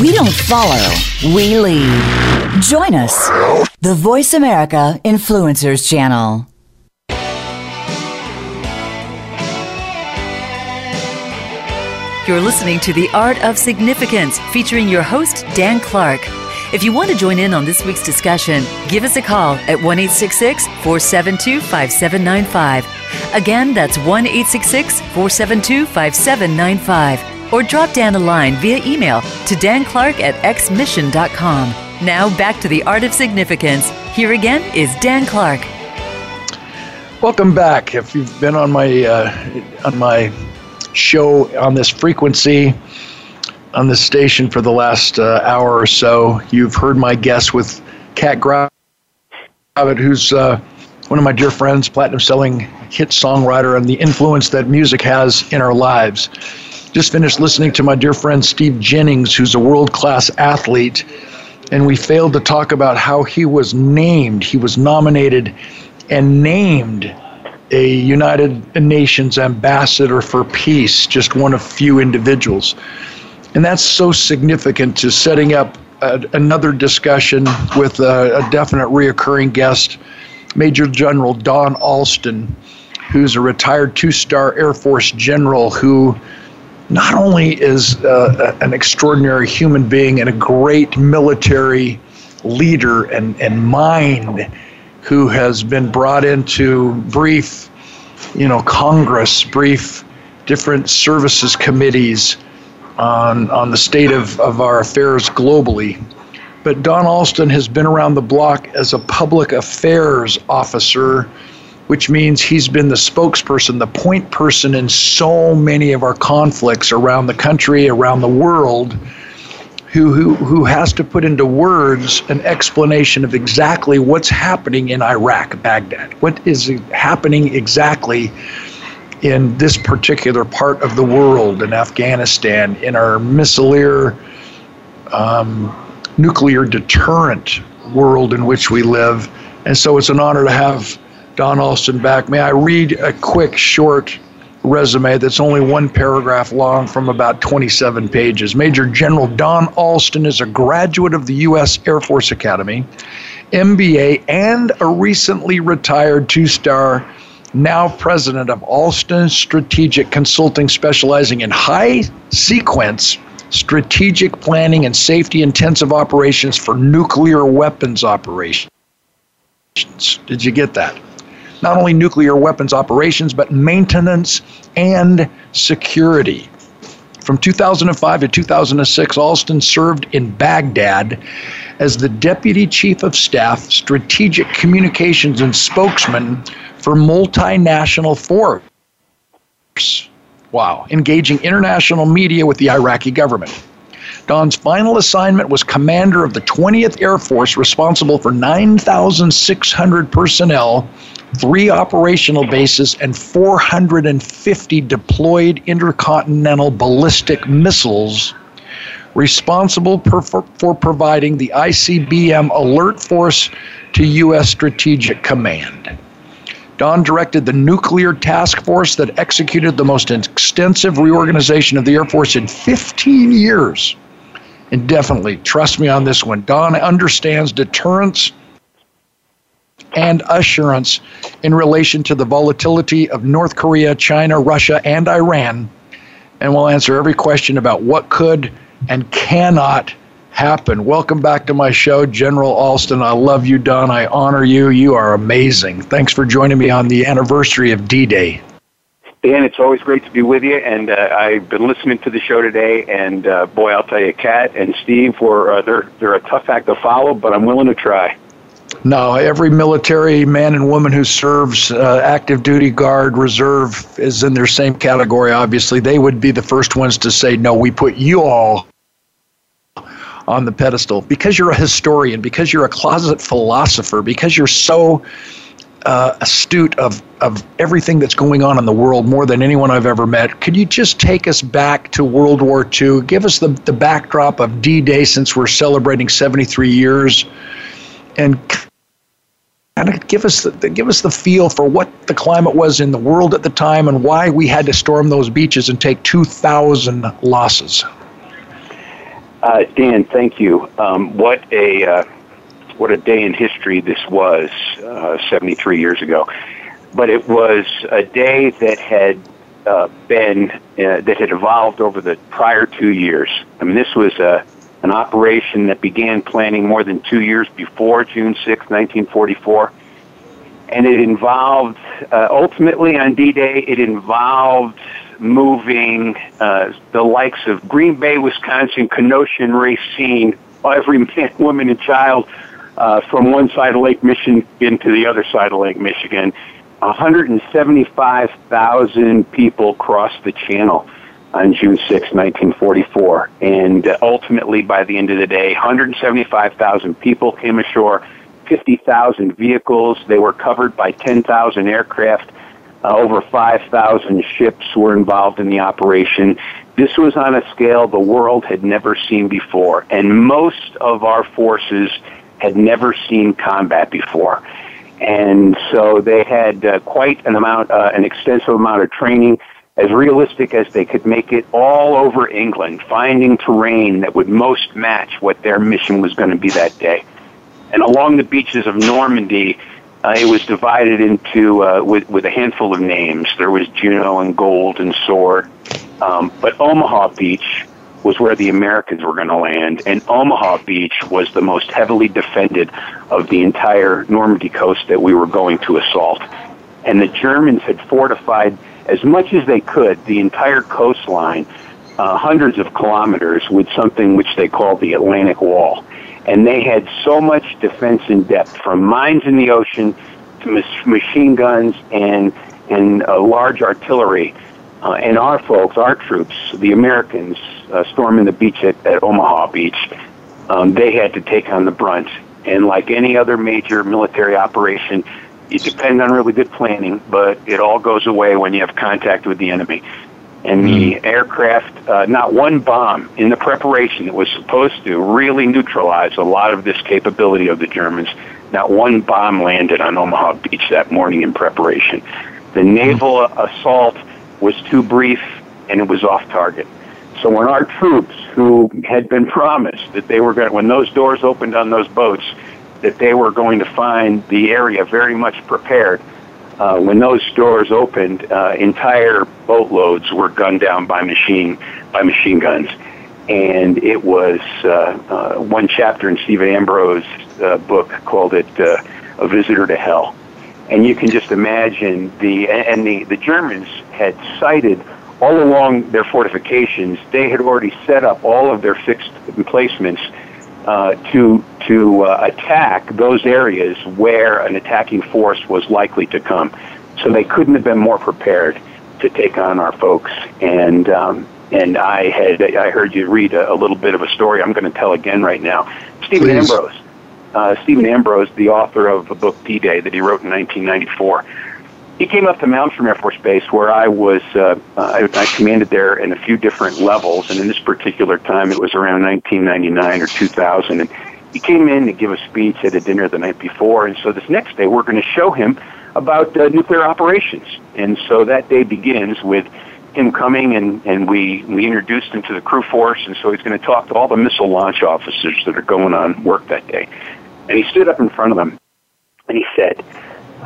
We don't follow, we lead. Join us, the Voice America Influencers Channel. You're listening to The Art of Significance, featuring your host, Dan Clark. If you want to join in on this week's discussion, give us a call at 1-866-472-5795. Again, that's 1-866-472-5795. Or drop Dan a line via email to danclark@xmission.com. Now back to The Art of Significance. Here again is Dan Clark. Welcome back. If you've been on my show on this frequency, on this station for the last hour or so, you've heard my guest with Catt Gravitt, who's one of my dear friends, platinum-selling hit songwriter, and the influence that music has in our lives. Just finished listening to my dear friend Steve Jennings, who's a world-class athlete, and we failed to talk about how he was named. He was nominated and named a United Nations ambassador for peace, just one of few individuals. And that's so significant to setting up another discussion with a definite reoccurring guest, Major General Don Alston, who's a retired two-star Air Force general who not only is an extraordinary human being and a great military leader and mind, who has been brought into brief, Congress, brief different services committees on the state of our affairs globally. But Don Alston has been around the block as a public affairs officer, which means he's been the spokesperson, the point person in so many of our conflicts around the country, around the world, who has to put into words an explanation of exactly what's happening in Iraq, Baghdad. What is happening exactly in this particular part of the world, in Afghanistan, in our missileer, nuclear deterrent world in which we live. And so it's an honor to have Don Alston back. May I read a quick, short resume that's only one paragraph long from about 27 pages. Major General Don Alston is a graduate of the U.S. Air Force Academy, MBA, and a recently retired two-star, now president of Alston Strategic Consulting, specializing in high-sequence strategic planning and safety-intensive operations for nuclear weapons operations. Did you get that? Not only nuclear weapons operations, but maintenance and security. From 2005 to 2006, Alston served in Baghdad as the Deputy Chief of Staff, Strategic Communications and Spokesman for Multinational Force. Wow. Engaging international media with the Iraqi government. Don's final assignment was commander of the 20th Air Force, responsible for 9,600 personnel, 3 operational bases, and 450 deployed intercontinental ballistic missiles, responsible for providing the ICBM alert force to U.S. Strategic Command. Don directed the nuclear task force that executed the most extensive reorganization of the Air Force in 15 years. And definitely, trust me on this one, Don understands deterrence and assurance in relation to the volatility of North Korea, China, Russia, and Iran, and we'll answer every question about what could and cannot happen. Welcome back to my show, General Alston. I love you, Don. I honor you. You are amazing. Thanks for joining me on the anniversary of D-Day. Dan, it's always great to be with you, and I've been listening to the show today, and boy, I'll tell you, Catt and Steve, they're a tough act to follow, but I'm willing to try. No, every military man and woman who serves active duty, guard, reserve is in their same category, obviously. They would be the first ones to say, no, we put you all on the pedestal. Because you're a historian, because you're a closet philosopher, because you're so astute of everything that's going on in the world, more than anyone I've ever met. Could you just take us back to World War II? Give us the backdrop of D-Day, since we're celebrating 73 years, and kind of give us the feel for what the climate was in the world at the time and why we had to storm those beaches and take 2,000 losses. Dan, thank you. What a day in history this was 73 years ago. But it was a day that had that had evolved over the prior 2 years. I mean, this was an operation that began planning more than 2 years before June 6, 1944. And it involved, ultimately on D-Day, it involved moving the likes of Green Bay, Wisconsin, Kenosha, and Racine, every man, woman, and child from one side of Lake Michigan to the other side of Lake Michigan. 175,000 people crossed the channel on June 6, 1944. And ultimately, by the end of the day, 175,000 people came ashore, 50,000 vehicles. They were covered by 10,000 aircraft. Over 5,000 ships were involved in the operation. This was on a scale the world had never seen before, and most of our forces had never seen combat before. And so they had quite an extensive amount of training, as realistic as they could make it, all over England, finding terrain that would most match what their mission was going to be that day. And along the beaches of Normandy, it was divided into with a handful of names. There was Juno and Gold and Sword, but Omaha Beach was where the Americans were going to land, and Omaha Beach was the most heavily defended of the entire Normandy coast that we were going to assault. And the Germans had fortified as much as they could the entire coastline, hundreds of kilometers, with something which they called the Atlantic Wall. And they had so much defense in depth, from mines in the ocean to machine guns and large artillery. And our folks, our troops, the Americans, storming the beach at Omaha Beach, they had to take on the brunt. And like any other major military operation, you depend on really good planning, but it all goes away when you have contact with the enemy. And the aircraft, not one bomb in the preparation that was supposed to really neutralize a lot of this capability of the Germans, not one bomb landed on Omaha Beach that morning in preparation. The naval assault was too brief, and it was off target. So when our troops, who had been promised that they were going to, when those doors opened on those boats, that they were going to find the area very much prepared, when those doors opened, entire boatloads were gunned down by machine guns. And it was one chapter in Stephen Ambrose's book called it A Visitor to Hell. And you can just imagine the Germans had sighted all along their fortifications. They had already set up all of their fixed emplacements to attack those areas where an attacking force was likely to come. So they couldn't have been more prepared to take on our folks. And I heard you read a little bit of a story I'm going to tell again right now. Stephen Ambrose. Stephen Ambrose, the author of the book D-Day that he wrote in 1994, he came up to Malmstrom Air Force Base, where I was, I commanded there in a few different levels, and in this particular time it was around 1999 or 2000, and he came in to give a speech at a dinner the night before, and so this next day we're going to show him about nuclear operations. And so that day begins with him coming, and we introduced him to the crew force, and so he's going to talk to all the missile launch officers that are going on work that day. And he stood up in front of them, and he said,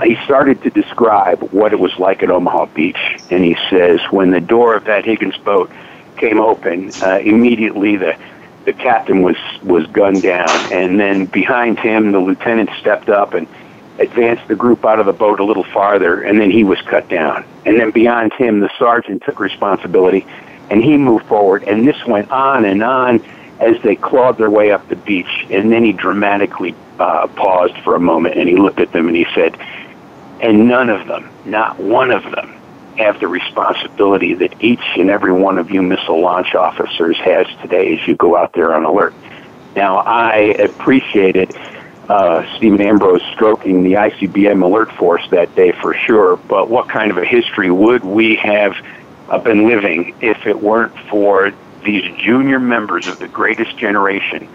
he started to describe what it was like at Omaha Beach. And he says, when the door of that Higgins boat came open, immediately the captain was gunned down. And then behind him, the lieutenant stepped up and advanced the group out of the boat a little farther, and then he was cut down. And then beyond him, the sergeant took responsibility, and he moved forward. And this went on and on as they clawed their way up the beach. And then he dramatically paused for a moment, and he looked at them, and he said, and none of them, not one of them, have the responsibility that each and every one of you missile launch officers has today as you go out there on alert. Now, I appreciated Stephen Ambrose stroking the ICBM alert force that day for sure, but what kind of a history would we have been living if it weren't for these junior members of the greatest generation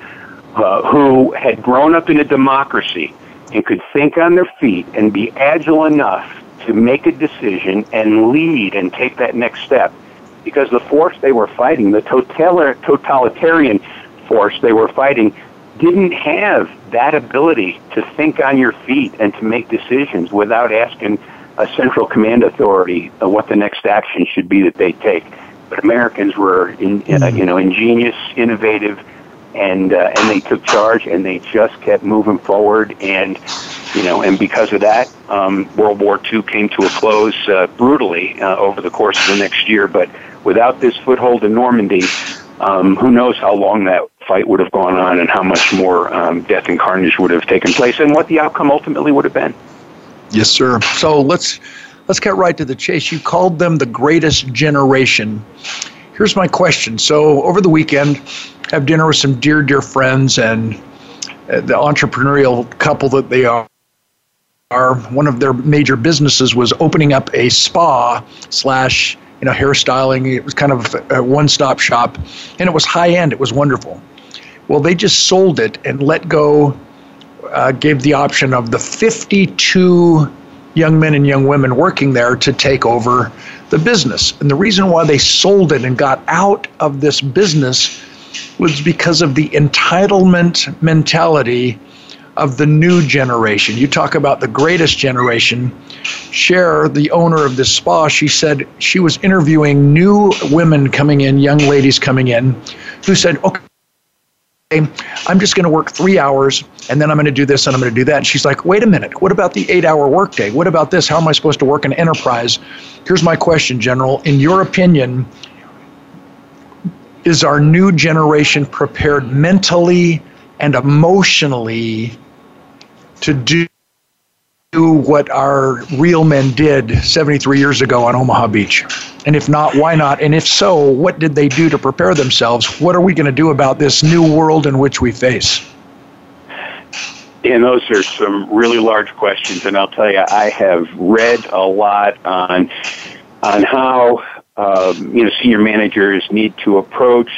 who had grown up in a democracy and could think on their feet and be agile enough to make a decision and lead and take that next step. Because the force they were fighting, the totalitarian force they were fighting, didn't have that ability to think on your feet and to make decisions without asking a central command authority of what the next action should be that they take. But Americans were, ingenious, innovative, and they took charge, and they just kept moving forward. And and because of that, World War II came to a close brutally over the course of the next year. But without this foothold in Normandy, who knows how long that fight would have gone on, and how much more death and carnage would have taken place, and what the outcome ultimately would have been. Yes, sir. So let's get right to the chase. You called them the greatest generation. Here's my question. So over the weekend, I have dinner with some dear friends, and the entrepreneurial couple that they are. One of their major businesses was opening up a spa / hairstyling. It was kind of a one-stop shop, and it was high-end. It was wonderful. Well, they just sold it and let go. Gave the option of the 52 young men and young women working there to take over the business. And the reason why they sold it and got out of this business was because of the entitlement mentality of the new generation. You talk about the greatest generation. Cher, the owner of this spa, she said she was interviewing new women coming in, young ladies coming in, who said, okay, I'm just going to work 3 hours, and then I'm going to do this, and I'm going to do that. And she's like, wait a minute. What about the 8-hour workday? What about this? How am I supposed to work an enterprise? Here's my question, General. In your opinion, is our new generation prepared mentally and emotionally to do what our real men did 73 years ago on Omaha Beach? And if not, why not? And if so, what did they do to prepare themselves? What are we going to do about this new world in which we face? And those are some really large questions. And I'll tell you, I have read a lot on how senior managers need to approach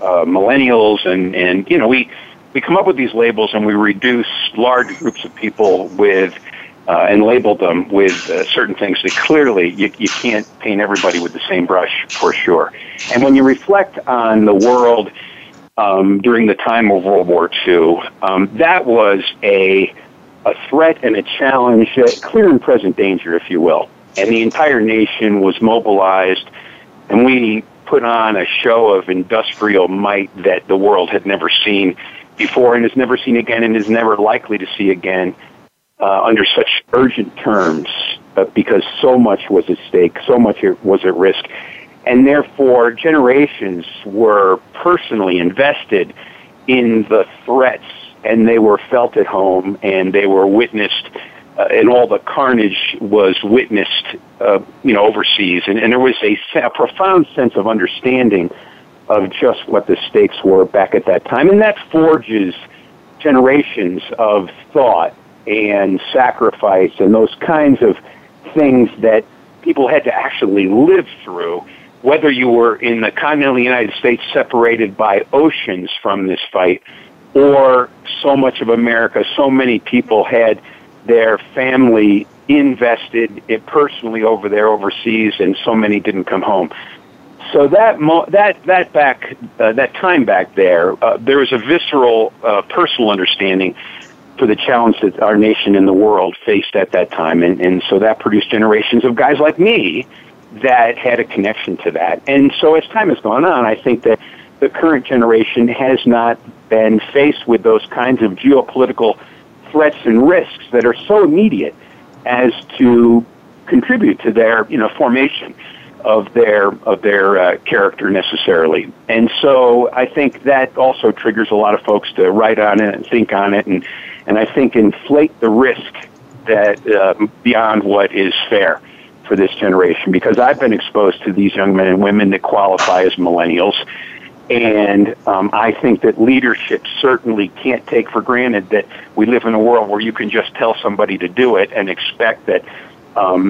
millennials, and we come up with these labels, and we reduce large groups of people with and label them with certain things that clearly you can't paint everybody with the same brush, for sure. And when you reflect on the world during the time of World War II, that was a threat and a challenge, clear and present danger, if you will. And the entire nation was mobilized, and we put on a show of industrial might that the world had never seen before and has never seen again and is never likely to see again under such urgent terms because so much was at stake, so much was at risk. And therefore, generations were personally invested in the threats, and they were felt at home, and they were witnessed, and all the carnage was witnessed overseas. And there was a profound sense of understanding of just what the stakes were back at that time. And that forges generations of thought and sacrifice and those kinds of things that people had to actually live through, whether you were in the continental United States separated by oceans from this fight, or so much of America, so many people had their family invested it personally over there overseas, and so many didn't come home. So that time back there, there was a visceral personal understanding for the challenge that our nation and the world faced at that time, and so that produced generations of guys like me that had a connection to that. And so as time has gone on, I think that the current generation has not been faced with those kinds of geopolitical threats and risks that are so immediate as to contribute to their formation of their character necessarily. And so I think that also triggers a lot of folks to write on it and think on it, and I think inflate the risk that beyond what is fair for this generation, because I've been exposed to these young men and women that qualify as millennials. And I think that leadership certainly can't take for granted that we live in a world where you can just tell somebody to do it and expect that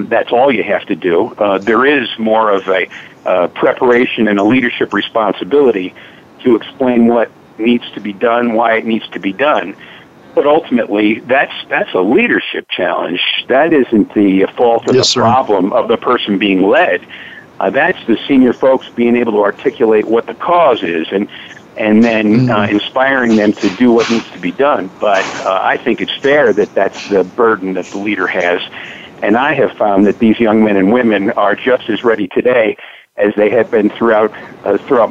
that's all you have to do. There is more of a preparation and a leadership responsibility to explain what needs to be done, why it needs to be done. But ultimately, that's a leadership challenge. That isn't the fault or the problem of the person being led. That's the senior folks being able to articulate what the cause is and then inspiring them to do what needs to be done. But I think it's fair that that's the burden that the leader has And I have found that these young men and women are just as ready today as they have been throughout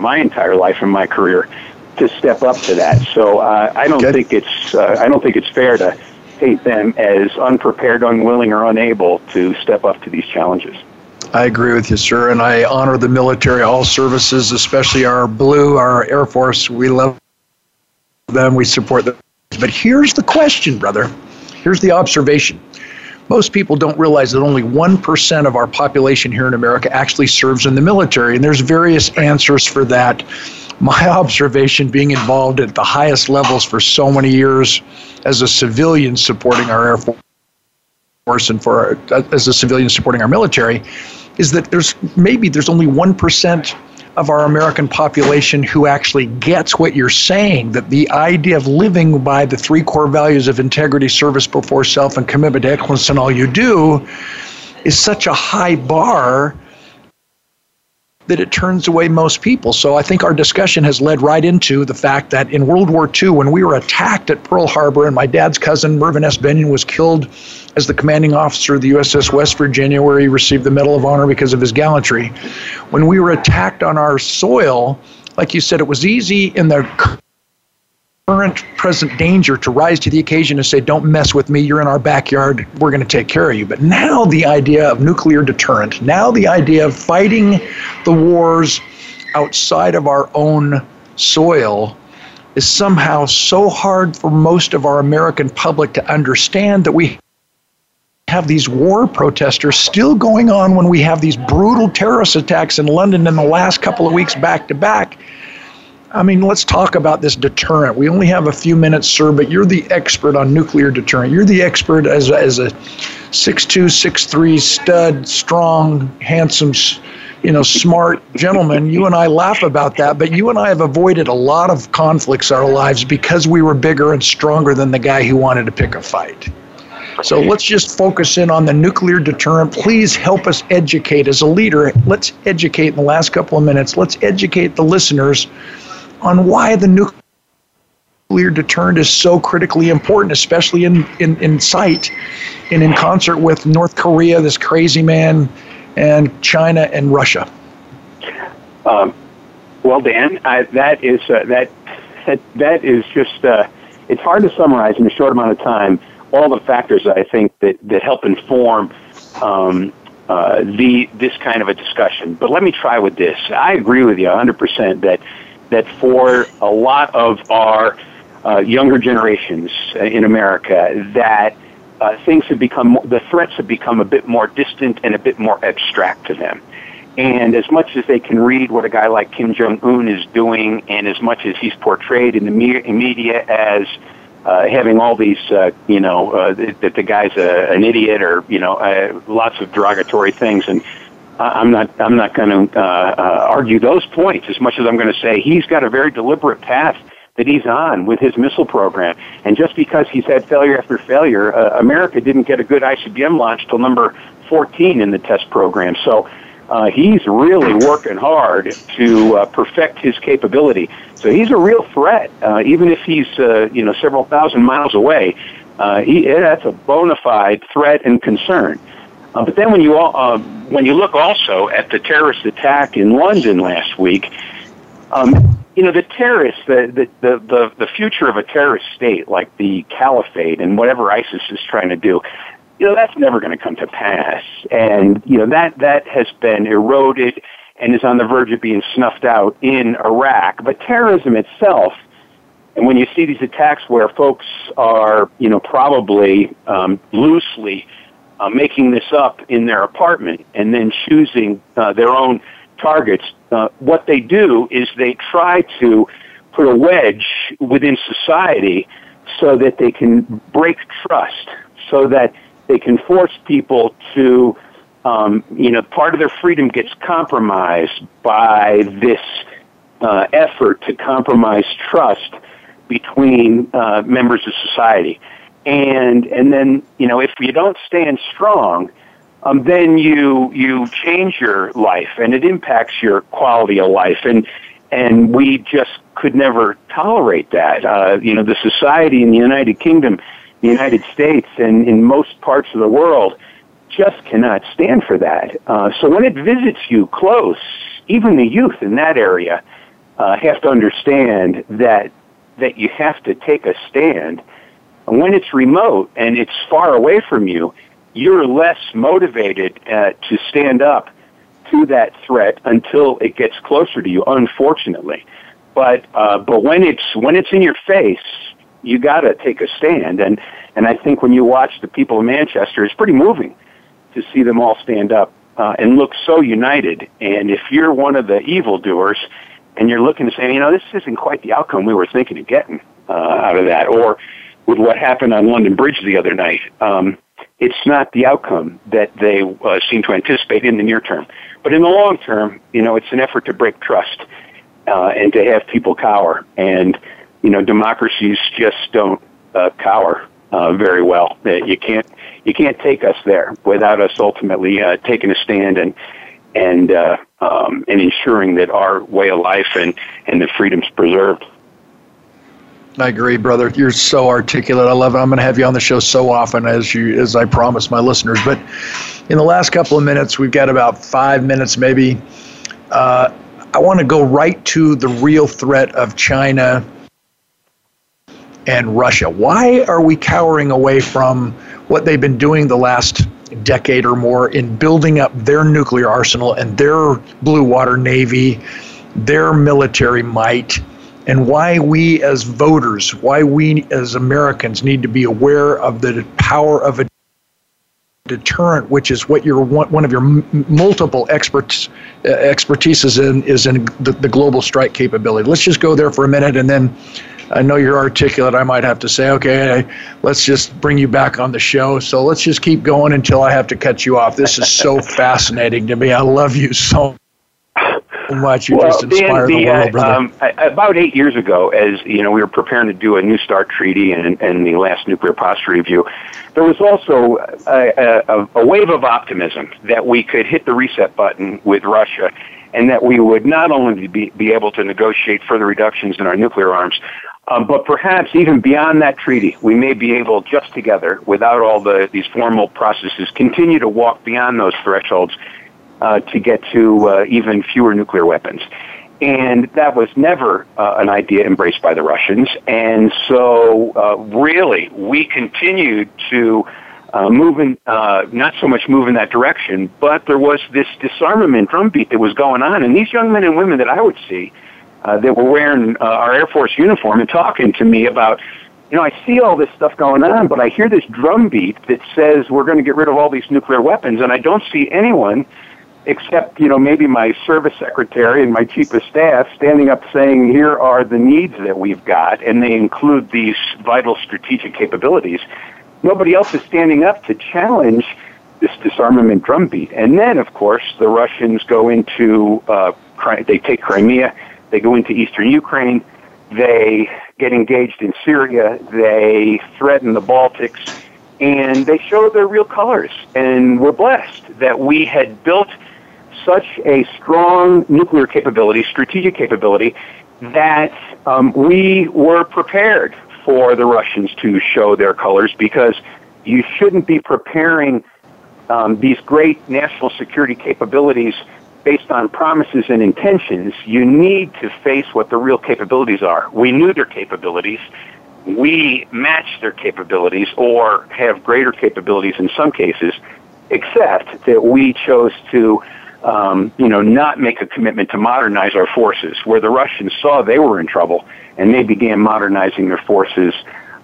my entire life and my career to step up to that. So I don't think it's fair to paint them as unprepared, unwilling, or unable to step up to these challenges. I agree with you, sir, and I honor the military, all services, especially our Blue, our Air Force. We love them. We support them. But here's the question, brother. Here's the observation. Most people don't realize that only 1% of our population here in America actually serves in the military, and there's various answers for that. My observation, being involved at the highest levels for so many years as a civilian supporting our Air Force and as a civilian supporting our military, is that there's only 1% of our American population who actually gets what you're saying, that the idea of living by the three core values of integrity, service before self, and commitment to excellence in all you do is such a high bar that it turns away most people. So I think our discussion has led right into the fact that in World War II, when we were attacked at Pearl Harbor and my dad's cousin, Mervyn S. Bennion, was killed as the commanding officer of the USS West Virginia, where he received the Medal of Honor because of his gallantry. When we were attacked on our soil, like you said, it was easy in the current present danger to rise to the occasion and say, don't mess with me, you're in our backyard, we're going to take care of you. But now the idea of nuclear deterrent, now the idea of fighting the wars outside of our own soil is somehow so hard for most of our American public to understand that we have these war protesters still going on when we have these brutal terrorist attacks in London in the last couple of weeks back to back. I mean, let's talk about this deterrent. We only have a few minutes, sir, but you're the expert on nuclear deterrent. You're the expert as a 6'2", 6'3", stud, strong, handsome, smart gentleman. You and I laugh about that, but you and I have avoided a lot of conflicts in our lives because we were bigger and stronger than the guy who wanted to pick a fight. So let's just focus in on the nuclear deterrent. Please help us educate as a leader. Let's educate in the last couple of minutes. Let's educate the listeners on why the nuclear deterrent is so critically important, especially in sight and in concert with North Korea, this crazy man, and China and Russia. Well, Dan, that is just it's hard to summarize in a short amount of time all the factors I think that help inform this kind of a discussion. But let me try with this. I agree with you 100% that for a lot of our younger generations in America, that things have become, the threats have become a bit more distant and a bit more abstract to them. And as much as they can read what a guy like Kim Jong-un is doing, and as much as he's portrayed in the media as having all these, that the guy's an idiot or, lots of derogatory things, and I'm not going to argue those points as much as I'm going to say he's got a very deliberate path that he's on with his missile program. And just because he's had failure after failure, America didn't get a good ICBM launch till number 14 in the test program. So he's really working hard to perfect his capability. So he's a real threat, even if he's several thousand miles away. That's a bona fide threat and concern. But then when you look also at the terrorist attack in London last week, the terrorists, the future of a terrorist state like the caliphate and whatever ISIS is trying to do, that's never going to come to pass. And, that has been eroded and is on the verge of being snuffed out in Iraq. But terrorism itself, and when you see these attacks where folks are, probably loosely making this up in their apartment and then choosing their own targets, what they do is they try to put a wedge within society so that they can break trust, so that they can force people to, part of their freedom gets compromised by this effort to compromise trust between members of society. And then, if you don't stand strong, then you change your life and it impacts your quality of life. And we just could never tolerate that. The society in the United Kingdom, the United States, and in most parts of the world just cannot stand for that. So when it visits you close, even the youth in that area have to understand that you have to take a stand. And when it's remote and it's far away from you, you're less motivated to stand up to that threat until it gets closer to you, unfortunately. But when it's in your face, you got to take a stand. And I think when you watch the people of Manchester, it's pretty moving to see them all stand up and look so united. And if you're one of the evildoers and you're looking to say, this isn't quite the outcome we were thinking of getting out of that, or with what happened on London Bridge the other night, it's not the outcome that they seem to anticipate in the near term. But in the long term, it's an effort to break trust and to have people cower. And, democracies just don't cower very well. You can't take us there without us ultimately taking a stand and ensuring that our way of life and the freedom's preserved. I agree, brother. You're so articulate. I love it. I'm going to have you on the show so often, as I promised my listeners. But in the last couple of minutes, we've got about 5 minutes maybe. I want to go right to the real threat of China and Russia. Why are we cowering away from what they've been doing the last decade or more in building up their nuclear arsenal and their blue water navy, their military might, and why we as voters, why we as Americans need to be aware of the power of a deterrent, which is what one of your multiple expertises is in the global strike capability. Let's just go there for a minute, and then I know you're articulate. I might have to say, okay, let's just bring you back on the show. So let's just keep going until I have to cut you off. This is so fascinating to me. I love you so much. You just inspire the world, brother. About 8 years ago, as you know, we were preparing to do a New START treaty and the last nuclear posture review. There was also a wave of optimism that we could hit the reset button with Russia, and that we would not only be able to negotiate further reductions in our nuclear arms, but perhaps even beyond that treaty, we may be able, just together, without all these formal processes, continue to walk beyond those thresholds to get to even fewer nuclear weapons. And that was never an idea embraced by the Russians. And so, really, we continued to not so much move in that direction, but there was this disarmament drumbeat that was going on. And these young men and women that I would see that were wearing our Air Force uniform and talking to me about, I see all this stuff going on, but I hear this drumbeat that says we're going to get rid of all these nuclear weapons, and I don't see anyone except, maybe my service secretary and my chief of staff standing up saying, here are the needs that we've got, and they include these vital strategic capabilities. Nobody else is standing up to challenge this disarmament drumbeat. And then, of course, the Russians go into, they take Crimea, they go into eastern Ukraine, they get engaged in Syria, they threaten the Baltics, and they show their real colors. And we're blessed that we had built such a strong nuclear capability, strategic capability, that we were prepared for the Russians to show their colors, because you shouldn't be preparing these great national security capabilities based on promises and intentions. You need to face what the real capabilities are. We knew their capabilities. We matched their capabilities or have greater capabilities in some cases, except that we chose to not make a commitment to modernize our forces, where the Russians saw they were in trouble and they began modernizing their forces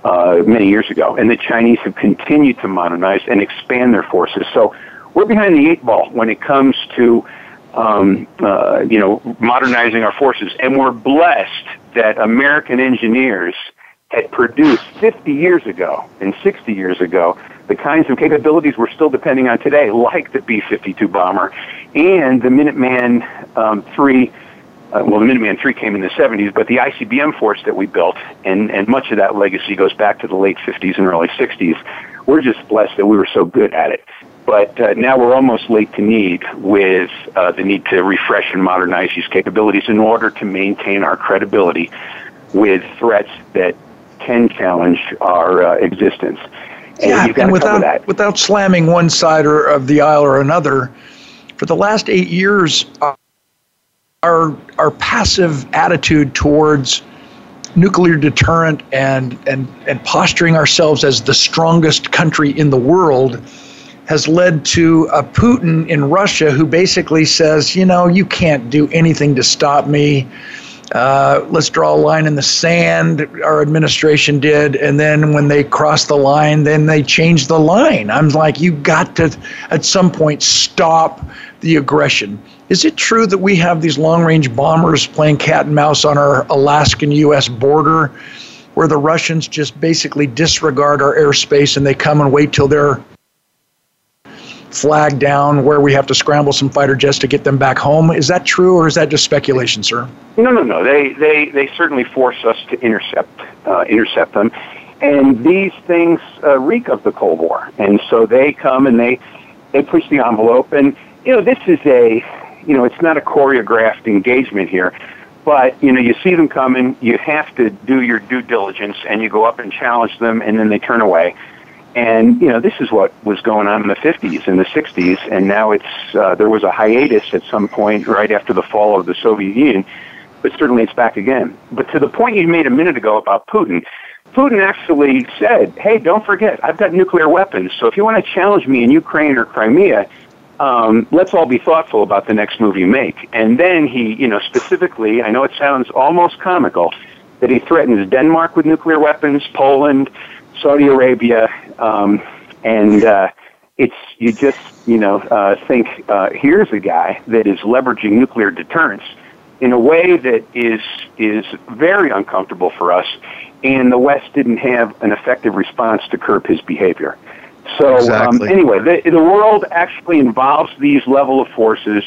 many years ago. And the Chinese have continued to modernize and expand their forces. So we're behind the eight ball when it comes to modernizing our forces. And we're blessed that American engineers had produced 50 years ago and 60 years ago the kinds of capabilities we're still depending on today, like the B-52 bomber and the Minuteman III. The Minuteman III came in the 70s, but the ICBM force that we built, and much of that legacy goes back to the late 50s and early 60s. We're just blessed that we were so good at it. But now we're almost late to need with the need to refresh and modernize these capabilities in order to maintain our credibility with threats that can challenge our existence. Yeah, you've got to cover that. Without slamming one side or of the aisle or another, for the last 8 years, our passive attitude towards nuclear deterrent and posturing ourselves as the strongest country in the world has led to a Putin in Russia who basically says, you know, you can't do anything to stop me. Let's draw a line in the sand, our administration did, and then when they crossed the line, then they changed the line. I'm like, you've got to, at some point, stop the aggression. Is it true that we have these long-range bombers playing cat and mouse on our Alaskan-U.S. border, where the Russians just basically disregard our airspace and they come and wait till they're flagged down, where we have to scramble some fighter jets to get them back home? Is that true, or is that just speculation, sir? No. They certainly force us to intercept them, and these things reek of the Cold War, and so they come and they push the envelope, and this is it's not a choreographed engagement here, but you see them coming, you have to do your due diligence, and you go up and challenge them, and then they turn away. And, this is what was going on in the 50s and the 60s, and now there was a hiatus at some point right after the fall of the Soviet Union, but certainly it's back again. But to the point you made a minute ago about Putin actually said, hey, don't forget, I've got nuclear weapons, so if you want to challenge me in Ukraine or Crimea, let's all be thoughtful about the next move you make. And then he, specifically, I know it sounds almost comical, that he threatens Denmark with nuclear weapons, Poland, Saudi Arabia, and it's, you just, think here's a guy that is leveraging nuclear deterrence in a way that is very uncomfortable for us, and the West didn't have an effective response to curb his behavior. So exactly. Anyway, the world actually involves these level of forces.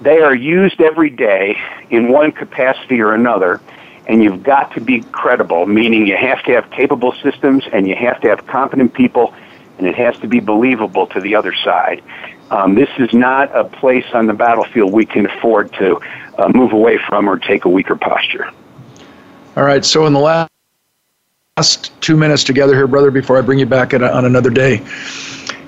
They are used every day in one capacity or another. And you've got to be credible, meaning you have to have capable systems and you have to have competent people, and it has to be believable to the other side. This is not a place on the battlefield we can afford to move away from or take a weaker posture. All right, so in the last 2 minutes together here, brother, before I bring you back on another day,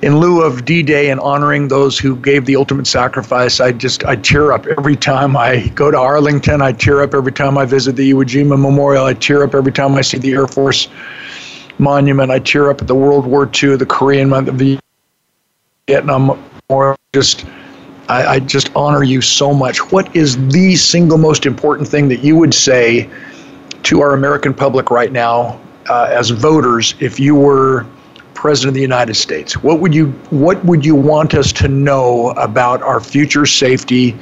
in lieu of D-Day and honoring those who gave the ultimate sacrifice, I tear up every time I go to Arlington. I tear up every time I visit the Iwo Jima Memorial. I tear up every time I see the Air Force Monument. I tear up at the World War II, the Korean, the Vietnam Memorial. I just honor you so much. What is the single most important thing that you would say to our American public right now as voters if you were President of the United States? What would you want us to know about our future safety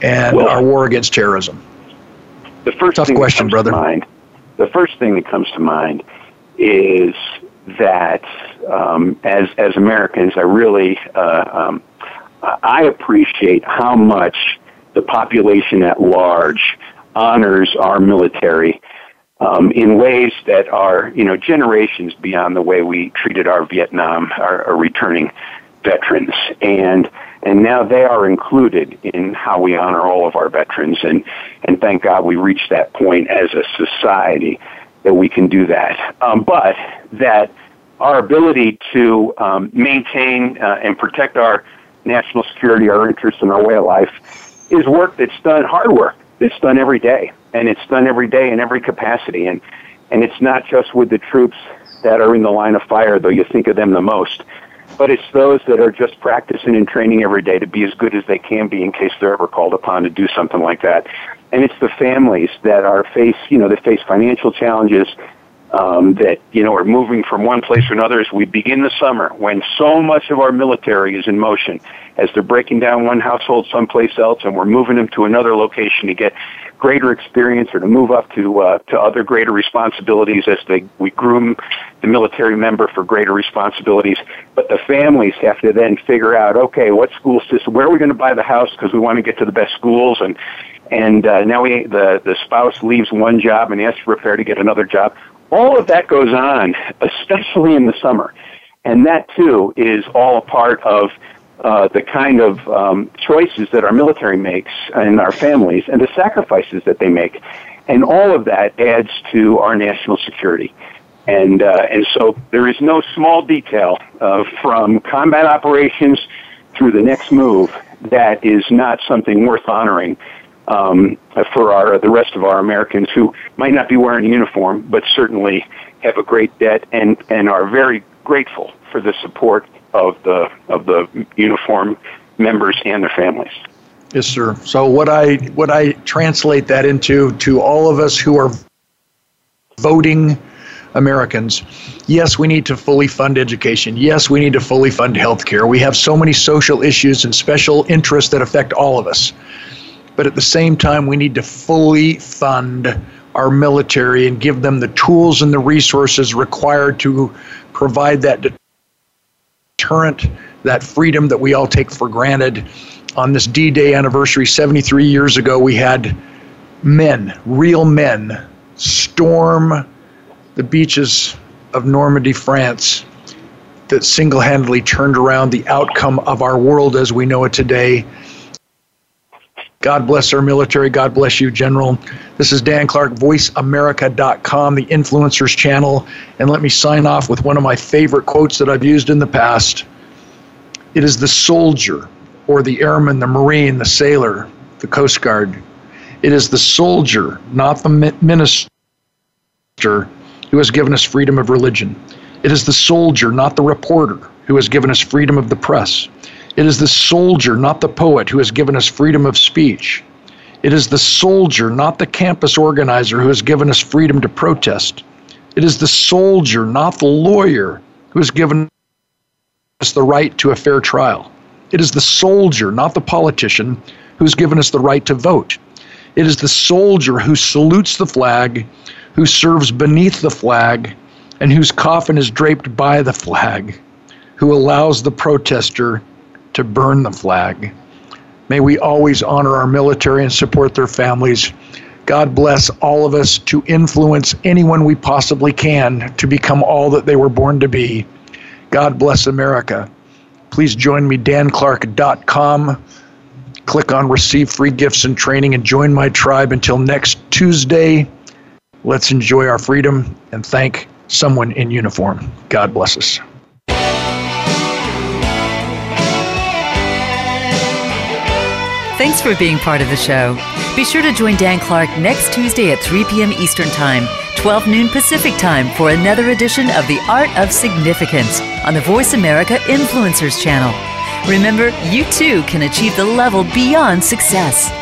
and our war against terrorism? The first thing that comes to mind is that as Americans, I really I appreciate how much the population at large honors our military. In ways that are, generations beyond the way we treated our returning veterans. And now they are included in how we honor all of our veterans. And thank God we reached that point as a society that we can do that. But that our ability to maintain and protect our national security, our interests, and our way of life is work that's done, hard work. It's done every day, and it's done every day in every capacity, and it's not just with the troops that are in the line of fire, though you think of them the most, but it's those that are just practicing and training every day to be as good as they can be in case they're ever called upon to do something like that. And it's the families that face financial challenges, that are moving from one place to another as we begin the summer, when so much of our military is in motion, as they're breaking down one household someplace else and we're moving them to another location to get greater experience or to move up to other greater responsibilities as we groom the military member for greater responsibilities. But the families have to then figure out, okay, what school system, where are we going to buy the house because we want to get to the best schools, and now the spouse leaves one job and asks for a fare to get another job. All of that goes on, especially in the summer, and that, too, is all a part of the kind of choices that our military makes and our families and the sacrifices that they make, and all of that adds to our national security. And so there is no small detail from combat operations through the next move that is not something worth honoring for the rest of our Americans who might not be wearing a uniform, but certainly have a great debt and are very grateful for the support of the uniform members and their families. Yes, sir. So what I translate that into to all of us who are voting Americans, yes, we need to fully fund education. Yes, we need to fully fund health care. We have so many social issues and special interests that affect all of us. But at the same time, we need to fully fund our military and give them the tools and the resources required to provide that deterrent, that freedom that we all take for granted. On this D-Day anniversary, 73 years ago, we had men, real men, storm the beaches of Normandy, France, that single-handedly turned around the outcome of our world as we know it today. God bless our military. God bless you, General. This is Dan Clark, voiceamerica.com, the Influencers Channel. And let me sign off with one of my favorite quotes that I've used in the past. It is the soldier, or the airman, the marine, the sailor, the Coast Guard. It is the soldier, not the minister, who has given us freedom of religion. It is the soldier, not the reporter, who has given us freedom of the press. It is the soldier, not the poet, who has given us freedom of speech. It is the soldier, not the campus organizer, who has given us freedom to protest. It is the soldier, not the lawyer, who has given us the right to a fair trial. It is the soldier, not the politician, who has given us the right to vote. It is the soldier who salutes the flag, who serves beneath the flag, and whose coffin is draped by the flag, who allows the protester to burn the flag. May we always honor our military and support their families. God bless all of us to influence anyone we possibly can to become all that they were born to be. God bless America. Please join me, danclark.com. Click on Receive Free Gifts and Training and join my tribe until next Tuesday. Let's enjoy our freedom and thank someone in uniform. God bless us. Thanks for being part of the show. Be sure to join Dan Clark next Tuesday at 3 p.m. Eastern Time, 12 noon Pacific Time for another edition of The Art of Significance on the Voice America Influencers Channel. Remember, you too can achieve the level beyond success.